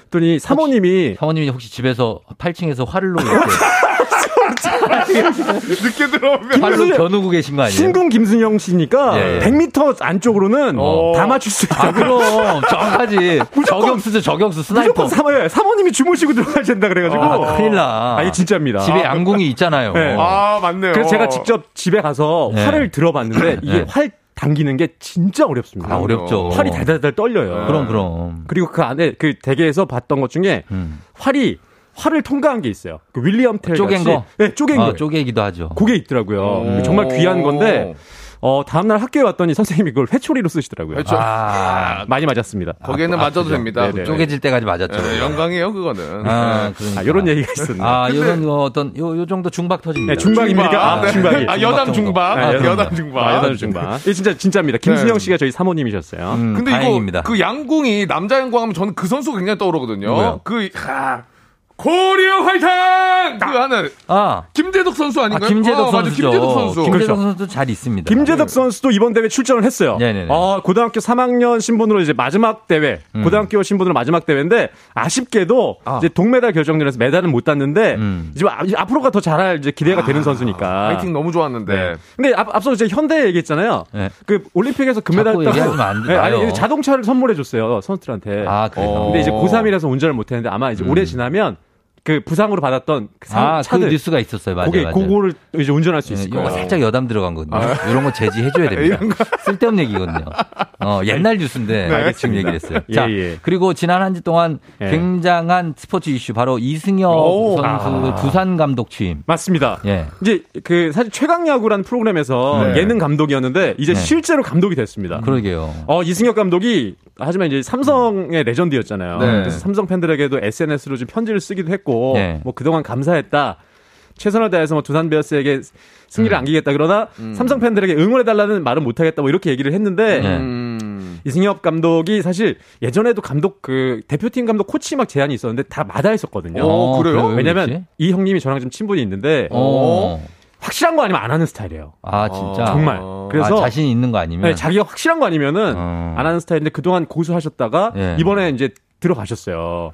그랬더니 사모님이 혹시 집에서 8층에서 활로 이렇게 늦게 들어오면 발로 겨누고 계신 거 아니에요? 신궁 김순영 씨니까 100m 안쪽으로는 다 맞출 수 있다. 아, 그럼 정확하지. 저격수죠, 저격수 스나이퍼. 사모님이 주무시고 들어가야 된다 그래가지고. 큰일 나. 아, 이게 진짜입니다. 집에 양궁이 있잖아요. 네. 아, 맞네요. 그래서 제가 직접 집에 가서 활을 들어봤는데 이게 활 당기는 게 진짜 어렵습니다. 아, 어렵죠. 활이 달달달 떨려요. 그럼. 그리고 그 안에 그 대게에서 봤던 것 중에 활을 통과한 게 있어요. 그 윌리엄 텔 쪼갠 거? 네, 쪼갠 거. 쪼개기도 하죠. 그게 있더라고요. 정말 귀한 건데 다음날 학교에 왔더니 선생님이 그걸 회초리로 쓰시더라고요. 많이 맞았습니다. 거기에는 맞아도 됩니다. 네네. 쪼개질 때까지 맞았죠. 영광이에요, 그거는. 그러니까. 이런 얘기가 있었네요. 이런 어떤 요 정도 중박 터집니다. 네, 중박입니까? 중박이. 여담 중박. 여담 중박. 여담 중박. 이 진짜입니다. 김순영 씨가 저희 사모님이셨어요. 근데 다행입니다. 이거 그 양궁이 남자 양궁하면 저는 그 선수가 굉장히 떠오르거든요. 뭐요? 코리아 화이팅! 그 하는 김재덕 선수 아닌가요? 김재덕 선수죠. 김재덕 선수. 김재덕 선수도 잘 있습니다. 김재덕 선수도 이번 대회 출전을 했어요. 네네네. 고등학교 3학년 신분으로 이제 마지막 대회, 고등학교 신분으로 마지막 대회인데 아쉽게도 이제 동메달 결정전에서 메달은 못 땄는데 이제 앞으로가 더 잘할 이제 기대가 되는 선수니까. 화이팅 너무 좋았는데. 네. 근데 앞서 이제 현대 얘기했잖아요. 네. 그 올림픽에서 금메달 따고 자동차를 선물해 줬어요 선수들한테. 아 그래요. 근데 이제 고3이라서 운전을 못 했는데 아마 이제 오래 지나면. 그 부상으로 받았던 차들 그 뉴스가 있었어요. 맞아요. 그거를 이제 운전할 수 있을 거예요. 살짝 여담 들어간 거거든요. 이런 거 제지해줘야 됩니다. 쓸데없는 얘기거든요. 옛날 뉴스인데 네. 지금 얘기를 했어요. 자, 예, 예. 그리고 지난 한 주 동안 예. 굉장한 스포츠 이슈 바로 이승엽 선수 두산 감독 취임. 맞습니다. 예. 이제 그 사실 최강야구라는 프로그램에서 네. 예능 감독이었는데 이제 네. 실제로 감독이 됐습니다. 그러게요. 이승엽 감독이 하지만 이제 삼성의 레전드였잖아요. 네. 그래서 삼성 팬들에게도 SNS로 좀 편지를 쓰기도 했고 네. 뭐 그동안 감사했다. 최선을 다해서 뭐 두산 베어스에게 승리를 안기겠다. 그러나 삼성 팬들에게 응원해달라는 말은 못하겠다. 뭐 이렇게 얘기를 했는데 이승엽 감독이 사실 예전에도 감독 그 대표팀 감독 코치 막 제안이 있었는데 다 마다했었거든요. 그래요? 왜냐면 이 형님이 저랑 좀 친분이 있는데 확실한 거 아니면 안 하는 스타일이에요. 아 진짜? 정말. 그래서 자신 있는 거 아니면 네, 자기가 확실한 거 아니면은 안 하는 스타일인데 그동안 고수하셨다가 네. 이번에 이제 들어가셨어요.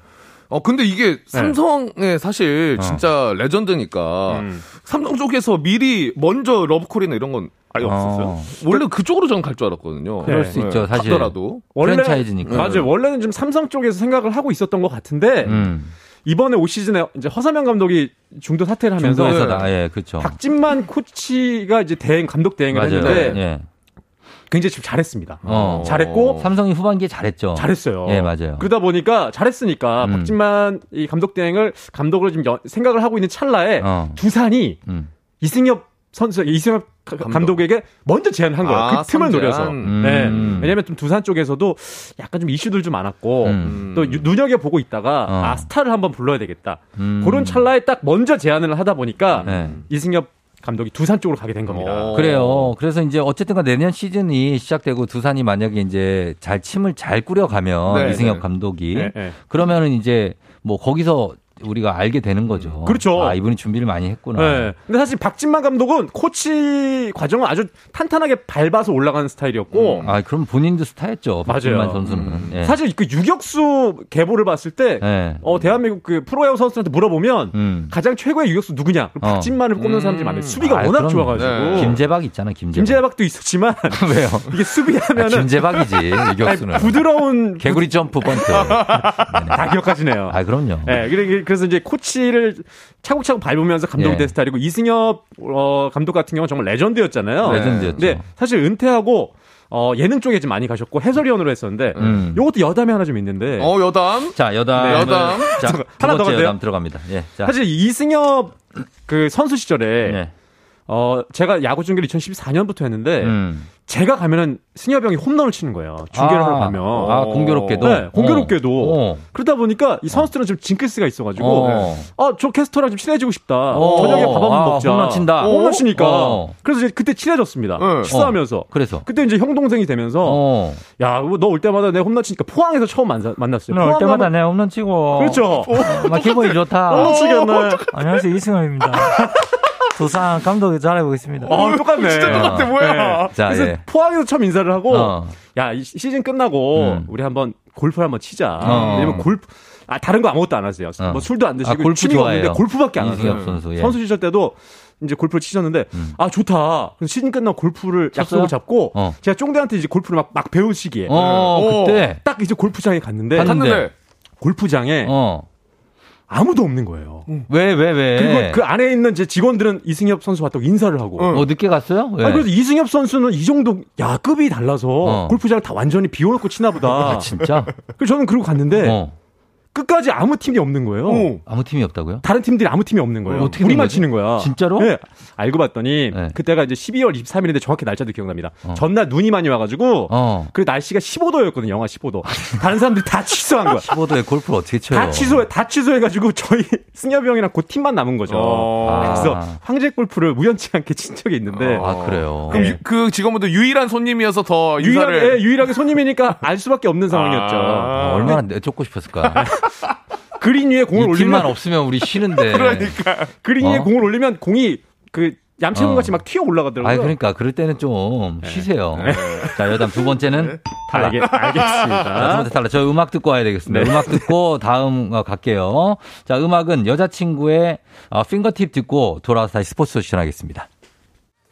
근데 이게 삼성의 네. 사실 진짜 레전드니까 삼성 쪽에서 미리 먼저 러브콜이나 이런 건 아예 없었어요. 원래 그쪽으로 저는 갈 줄 알았거든요. 그럴 수 있죠. 사실 갔더라도. 프랜차이즈니까. 맞아요. 원래는 좀 삼성 쪽에서 생각을 하고 있었던 것 같은데 이번에 올 시즌에 이제 허삼영 감독이 중도 사퇴를 하면서 중도에서다. 예, 그렇죠. 박진만 코치가 이제 대행 감독 대행을 맞아요. 했는데 예. 굉장히 지금 잘했습니다. 잘했고 삼성이 후반기에 잘했죠. 잘했어요. 예, 맞아요. 그러다 보니까 잘했으니까 박진만 이 감독 대행을 감독으로 지금 생각을 하고 있는 찰나에 두산이 이승엽 선수, 이승엽 감독에게 먼저 제안한 거예요. 그 틈을 노려서. 네. 왜냐하면 좀 두산 쪽에서도 약간 좀 이슈들 좀 많았고 또 눈여겨 보고 있다가 스타를 한번 불러야 되겠다. 그런 찰나에 딱 먼저 제안을 하다 보니까 이승엽 감독이 두산 쪽으로 가게 된 겁니다. 그래요. 그래서 이제 어쨌든가 내년 시즌이 시작되고 두산이 만약에 이제 잘 침을 잘 꾸려가면 네, 이승엽 네. 감독이 네, 네. 그러면은 이제 뭐 거기서 우리가 알게 되는 거죠. 그렇죠. 아, 이분이 준비를 많이 했구나. 네. 근데 사실 박진만 감독은 코치 과정을 아주 탄탄하게 밟아서 올라가는 스타일이었고. 그럼 본인도 스타였죠. 박진만 맞아요. 선수는. 네. 사실 그 유격수 계보를 봤을 때, 네. 대한민국 그 프로야구 선수한테 물어보면 가장 최고의 유격수 누구냐? 박진만을 꼽는 사람들이 많아요. 수비가 워낙 그럼요. 좋아가지고. 네. 김재박 있잖아, 김재박. 김재박도 있었지만. 왜요? 이게 수비하면은. 김재박이지, 유격수는. 아니, 부드러운. 개구리 점프 번트. 다 기억하시네요. 그럼요. 네. 그래서 이제 코치를 차곡차곡 밟으면서 감독이 된 스타일이고 이승엽 감독 같은 경우는 정말 레전드였잖아요. 레전드였죠. 근데 사실 은퇴하고 예능 쪽에 좀 많이 가셨고 해설위원으로 했었는데 이것도 여담이 하나 좀 있는데. 여담. 자 여담. 네, 여담. 자, 하나 더 가세요. 여담 들어갑니다. 예. 자. 사실 이승엽 그 선수 시절에 제가 야구 중계를 2014년부터 했는데 제가 가면은 승엽이 형이 홈런을 치는 거예요. 중계를 하러 가면. 공교롭게도? 네, 공교롭게도. 그러다 보니까 이 선수들은 좀 징크스가 있어가지고, 저 캐스터랑 좀 친해지고 싶다. 저녁에 밥 한번 먹자. 홈런 친다. 홈런 치니까. 그래서 이제 그때 친해졌습니다. 식사하면서. 그래서. 그때 이제 형 동생이 되면서, 야, 너 올 때마다 내 홈런 치니까 포항에서 처음 만났어요. 올 때마다 내 홈런 치고. 그렇죠. 막 기분이 좋다. 홈런 치겠네. 안녕하세요, 이승엽입니다. 두산 감독이 잘하고 있습니다. 똑같네. 진짜 똑같아, 뭐야. 네. 자, 그래서 포항에서 처음 인사를 하고, 야, 이 시즌 끝나고, 우리 한번 골프를 한번 치자. 왜냐면 골프, 다른 거 아무것도 안 하세요. 뭐 술도 안 드시고, 취미 없는데 골프밖에 안 하세요. 선수 시절 때도 이제 골프를 치셨는데, 좋다. 그래서 시즌 끝나고 골프를 약속을 잡고, 제가 쫑대한테 이제 골프를 막 배운 시기에. 그때? 딱 이제 골프장에 갔는데 골프장에, 아무도 없는 거예요. 왜? 그리고 그 안에 있는 제 직원들은 이승엽 선수 왔다고 인사를 하고. 늦게 갔어요? 왜? 그래서 이승엽 선수는 이 정도 야급이 달라서 골프장을 다 완전히 비워놓고 치나 보다. 진짜? 그래서 저는 그러고 갔는데 끝까지 아무 팀이 없는 거예요. 아무 팀이 없다고요? 다른 팀들이 아무 팀이 없는 거예요. 우리만 치는 거야. 진짜로? 네. 알고 봤더니 그때가 이제 12월 23일인데 정확히 날짜도 기억납니다. 전날 눈이 많이 와가지고 그리고 날씨가 15도였거든요. 영하 15도. 다른 사람들이 다 취소한 거야. 15도에 골프를 어떻게 쳐요? 다 취소해가지고 저희 승엽이 형이랑 그 팀만 남은 거죠. 그래서 황제 골프를 우연치 않게 친 적이 있는데. 그래요. 그럼 그 직원분도 유일한 손님이어서 더 인사를. 유일하게 손님이니까 알 수밖에 없는 상황이었죠. 얼마나 내쫓고 싶었을까. 그린 위에 공을 올리면 없으면 우리 쉬는데. 그러니까 그린 위에 공을 올리면 공이 그 얌체공 같이 막 튀어 올라가더라고요. 그러니까 그럴 때는 좀 쉬세요. 자, 여담 두 번째는 탈락. 알겠습니다. 자, 두 번째 탈락. 저희 음악 듣고 와야 되겠습니다. 네. 음악 듣고 다음 갈게요. 자, 음악은 여자친구의 핑거팁 듣고 돌아와서 다시 스포츠 소식 전하겠습니다.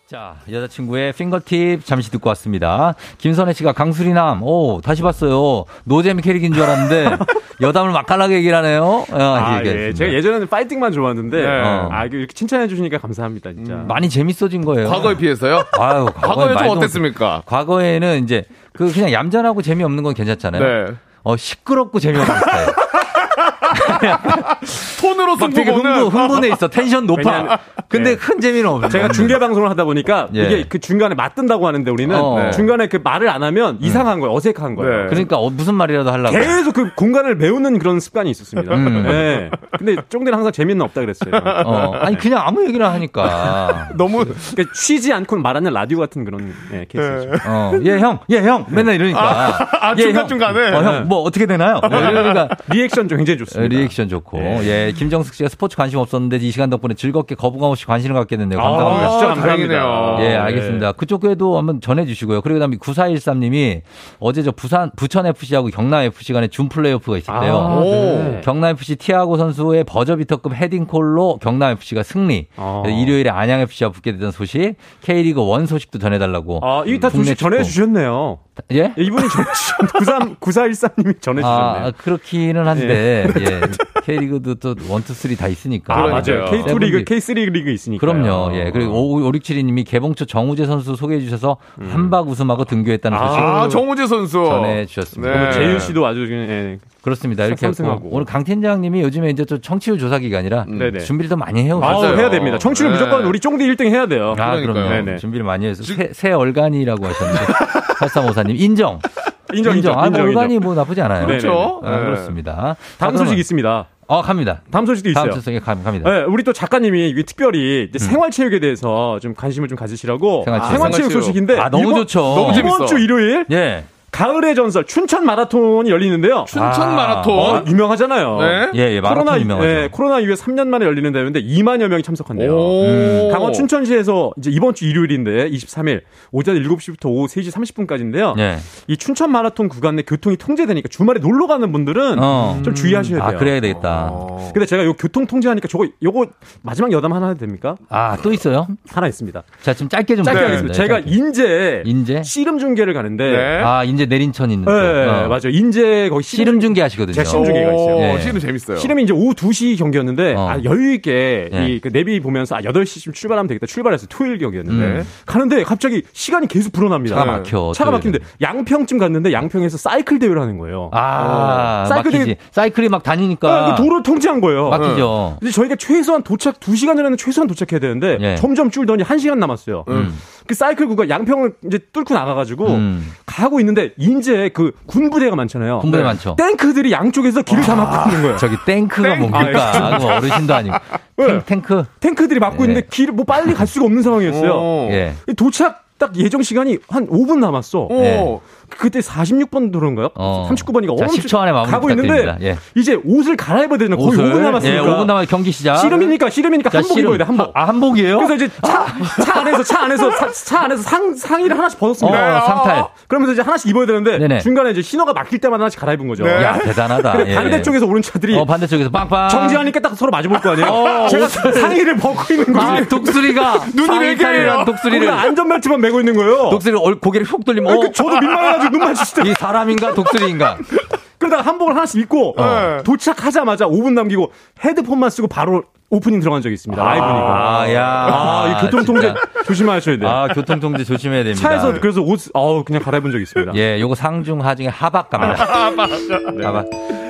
자, 여자친구의 핑거팁 잠시 듣고 왔습니다. 김선혜 씨가 강수리남, 오, 다시 봤어요. 노잼 캐릭인 줄 알았는데, 여담을 맛깔나게 얘기를 하네요. 아, 예. 제가 예전에는 파이팅만 좋았는데, 네. 아, 이렇게 칭찬해주시니까 감사합니다, 진짜. 많이 재밌어진 거예요. 과거에 비해서요? 아유, 과거에 좀 어땠습니까? 과거에는 이제, 그냥 얌전하고 재미없는 건 괜찮잖아요. 네. 시끄럽고 재미없는 스타일. 톤으로 막 되게 흥분해 있어. 텐션 높아. 왜냐하면, 근데 예. 큰 재미는 없어. 제가 중계 방송을 하다 보니까 예. 이게 그 중간에 맞든다고 하는데 우리는 네. 중간에 그 말을 안 하면 이상한 거예요. 어색한 거예요. 네. 그러니까 무슨 말이라도 하려고. 계속 그 공간을 메우는 그런 습관이 있었습니다. 네. 근데 쫑대는 항상 재미는 없다 그랬어요. 아니 그냥 아무 얘기나 하니까 너무 그러니까 쉬지 않고 말하는 라디오 같은 그런 예, 케이스죠. 예 형 맨날 이러니까. 아, 중간중간에. 형 뭐 어떻게 되나요? 네. 그러니까 리액션 좀 굉장히 좋습니다. 리액션 좋고. 예, 김정숙 씨가 스포츠 관심 없었는데 이 시간 덕분에 즐겁게 거부감 없이 관심을 갖게 됐네요. 감사합니다. 진짜 감사합니다. 예, 알겠습니다. 네. 그쪽 교회도 한번 전해주시고요. 그리고 그다음에 9413님이 어제 저 부천FC하고 경남FC 간에 준 플레이오프가 있었대요. 아, 네. 경남FC 티아고 선수의 버저비터급 헤딩골로 경남FC가 승리. 아. 일요일에 안양FC와 붙게 되던 소식, K리그 1 소식도 전해달라고. 아, 이게 다 소식 전해주셨네요. 예? 이분이 9413님이 전해주셨네요. 아, 그렇기는 한데. 예. 예. K리그도 또 1, 2, 3 다 있으니까. 아, 맞아요. K2 리그, K3 리그 있으니까. 그럼요. 예. 그리고 5672님이 개봉초 정우재 선수 소개해 주셔서 한박 우승하고 등교했다는 소식. 아, 정우재 선수. 전해 주셨습니다. 네. 재윤 씨도 아주 예. 그렇습니다. 이렇게 했고, 오늘 강팀장님이 요즘에 이제 또 청취율 조사 기간이라 준비를 더 많이 해요. 맞아요. 해야 됩니다. 청취율 네. 무조건 우리 쫑디 1등 해야 돼요. 아, 그럼요. 네네. 준비를 많이 해서 새 얼간이라고 하셨는데 8354님 인정. 인정. 아, 얼간이 뭐 나쁘지 않아요. 그렇죠. 네. 아, 그렇습니다. 다음 소식 있습니다. 갑니다. 다음 소식도 있어요. 다음 소식에 갑니다. 네, 우리 또 작가님이 특별히 이제 생활체육에 대해서 좀 관심을 좀 가지시라고. 생활체육 소식인데. 아, 너무 좋죠. 너무 재밌어. 이번 주 일요일. 예. 가을의 전설 춘천 마라톤이 열리는데요. 춘천 마라톤 유명하잖아요. 네. 예, 마라톤 코로나, 유명하죠. 예, 코로나 이후에 3년 만에 열리는 대회인데 2만여 명이 참석한대요. 강원 춘천시에서 이제 이번 주 일요일인데 23일 오전 7시부터 오후 3시 30분까지인데요. 예. 이 춘천 마라톤 구간 내 교통이 통제되니까 주말에 놀러 가는 분들은 좀 주의하셔야 돼요. 아, 그래야 되겠다. 근데 제가 요 교통 통제하니까 요거 마지막 여담 하나 해도 됩니까? 아, 또 있어요? 하나 있습니다. 자, 지금 짧게 하겠습니다. 네, 제가 짧게. 인제 씨름 중계를 가는데 네. 아, 인제 내린천 있는. 네, 맞아요. 인제 거기 씨름 중계 하시거든요. 제 씨름 중계가 있어요. 네. 씨름 재밌어요. 씨름이 이제 오후 2시 경기였는데 여유있게 네. 이 내비 보면서 8시쯤 출발하면 되겠다. 출발해서 토요일 경기였는데 가는데 갑자기 시간이 계속 불어납니다. 차가 막혀. 차가 막히는데 양평쯤 갔는데 양평에서 사이클 대회를 하는 거예요. 아, 사이클 막히지. 대회. 사이클이 막 다니니까 도로를 통제한 거예요. 막히죠. 근데 저희가 최소한 도착 2시간 전에는 최소한 도착해야 되는데 점점 줄더니 1시간 남았어요. 그 사이클 구간 양평을 이제 뚫고 나가가지고 가고 있는데 인제 그 군부대가 많잖아요. 군부대 많죠. 탱크들이 양쪽에서 길을 다 막고 있는 거예요. 저기 탱크가 뭡니까? 뭐 어르신도 아니고 탱크들이 막고 있는데 길을 뭐 빨리 갈 수가 없는 상황이었어요. 도착 딱 예정 시간이 한 5분 남았어. 그때 46번 도로인가요? 39번이가 엄청 10초 안에 마무리 가고 있는데 예. 이제 옷을 갈아입어야 되는 거의 5분 남았으니까. 예, 5분 남아 경기 시작. 씨름이니까 자, 한복 입어야 돼. 한복. 아, 한복이에요? 그래서 이제 차 안에서 상의를 하나씩 벗었습니다. 상탈. 그러면서 이제 하나씩 입어야 되는데 네네. 중간에 이제 신호가 막힐 때마다 하나씩 갈아입은 거죠. 네. 야, 대단하다. 근데 반대쪽에서 오는 차들이 반대쪽에서 빵빵 정지하니까 딱 서로 마주 볼 거 아니에요? 제가 상의를 벗고 있는 거예요. 아, 독수리가 눈이 왜 이래요? 독수리를 안전벨트만 매고 있는 거예요. 독수리를 고개를 훅 돌리면 저도 민망해 눈 마주치죠. 이 사람인가 독수리인가. 그러다가 한복을 하나씩 입고 도착하자마자 5분 남기고 헤드폰만 쓰고 바로 오프닝 들어간 적이 있습니다. 라이브니까. 이 교통통제 조심하셔야 돼요. 아, 교통통제 조심해야 됩니다. 차에서 그래서 그냥 갈아입은 적이 있습니다. 예, 요거 상중, 하중에 하박 갑니다. 하박.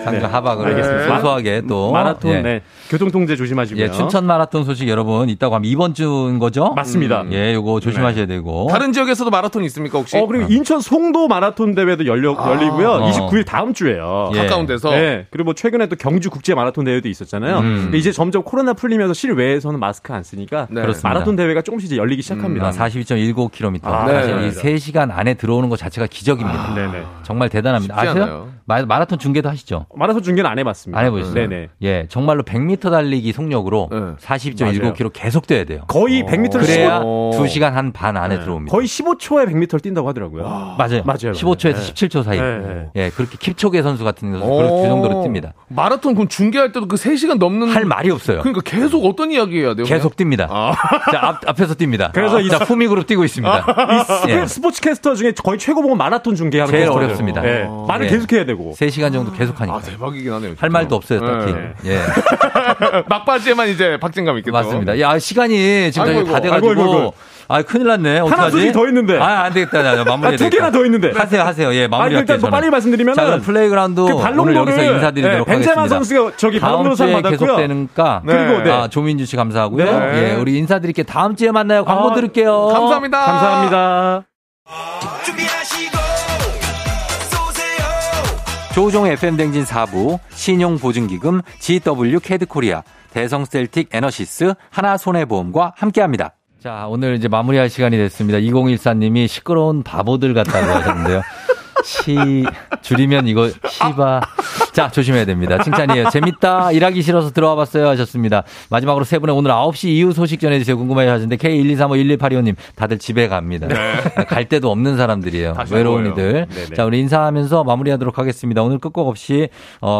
상중, 하박을. 알겠습니다. 소소하게 또. 마라톤, 교통통제 조심하시고요. 예, 춘천 마라톤 소식 여러분 있다고 하면 이번 주인 거죠? 맞습니다. 예, 요거 조심하셔야 되고. 다른 지역에서도 마라톤이 있습니까, 혹시? 그리고 인천 송도 마라톤 대회도 열리고요. 29일 다음 주에요. 가까운 데서. 예. 그리고 뭐 최근에 또 경주 국제 마라톤 대회도 있었잖아요. 근데 이제 점점 코로나 풀리면서 실외에서는 마스크 안 쓰니까 마라톤 대회가 조금씩 이제 열리기 시작합니다. 42.195km. 사실 이 3시간 안에 들어오는 것 자체가 기적입니다. 정말 대단합니다. 아세요? 마라톤 중계도 하시죠? 마라톤 중계는 안 해봤습니다. 안 해보셨어요? 네네. 예, 정말로 100m 달리기 속력으로 40.1km 계속 뛰어야 돼요. 거의 100m를 그래야 2시간 한 반 안에 들어옵니다. 거의 15초에 100m를 뛴다고 하더라고요. 맞아요. 15초에서 17초 사이. 예, 그렇게 킵초게 선수 같은 선수 그 정도로 뜁니다. 마라톤 그럼 중계할 때도 그 3시간 넘는 할 말이 없어요. 그러니까 계속 어떤 이야기 해야 돼요? 계속 그냥? 뜁니다. 아. 자, 앞에서 뜁니다. 그래서 자, 후미그룹 뛰고 있습니다. 예. 스포츠캐스터 중에 거의 최고봉은 마라톤 중계하는 게 제일 어렵습니다. 예. 말을 계속 해야 되고 3시간 정도 계속하니까. 아, 대박이긴 하네요. 진짜. 할 말도 없어요, 딱히. 예. 막바지에만 이제 박진감 있겠죠. 맞습니다. 야, 시간이 지금 다 돼가지고. 아이고. 아, 큰일 났네. 어떡하지? 하나 둘이 더 있는데. 아, 안 되겠다. 나 마무리. 두 개나 더 있는데. 하세요. 예, 마무리. 아, 일단 더 빨리 말씀드리면. 자, 플레이그라운드 오늘 여기서 인사드리도록 하겠습니다. 벤제마 선수가 저기 발로상 받았고요. 계속되는가. 그리고 아, 조민주 씨 감사하고요. 네. 예, 우리 인사드릴게요. 다음 주에 만나요. 광고 들을게요. 감사합니다. 감사합니다. 조우종의 FM댕진 4부, 신용보증기금, GW 캐드코리아, 대성셀틱 에너시스, 하나손해보험과 함께합니다. 자, 오늘 이제 마무리할 시간이 됐습니다. 2014님이 시끄러운 바보들 같다고 하셨는데요. 줄이면 이거 시바. 자, 조심해야 됩니다. 칭찬이에요. 재밌다. 일하기 싫어서 들어와 봤어요. 하셨습니다. 마지막으로 세 분의 오늘 9시 이후 소식 전해주세요. 궁금해 하시는데 K12351285님 다들 집에 갑니다. 네. 갈 데도 없는 사람들이에요. 외로운 이들. 네네. 자, 우리 인사하면서 마무리하도록 하겠습니다. 오늘 끝곡 없이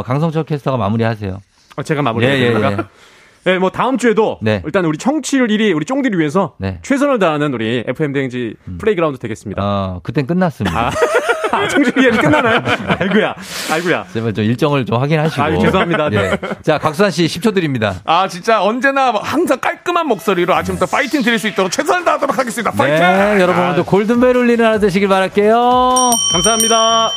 강성철 캐스터가 마무리하세요. 제가 마무리하겠습니다. 예. 네, 뭐 다음 주에도 일단 우리 청취율 1위 우리 쫑디를 위해서 최선을 다하는 우리 FM댕지 플레이그라운드 되겠습니다. 그땐 끝났습니다. 청취율 1위 끝나나요? 아이고야. 제발 좀 일정을 좀 확인하시고. 아유, 죄송합니다. 네. 자, 곽수환 씨 10초 드립니다. 아, 진짜 언제나 항상 깔끔한 목소리로 아침부터 파이팅 드릴 수 있도록 최선을 다하도록 하겠습니다. 파이팅! 네, 여러분도 골든벨 울리는 하루 되시길 바랄게요. 감사합니다.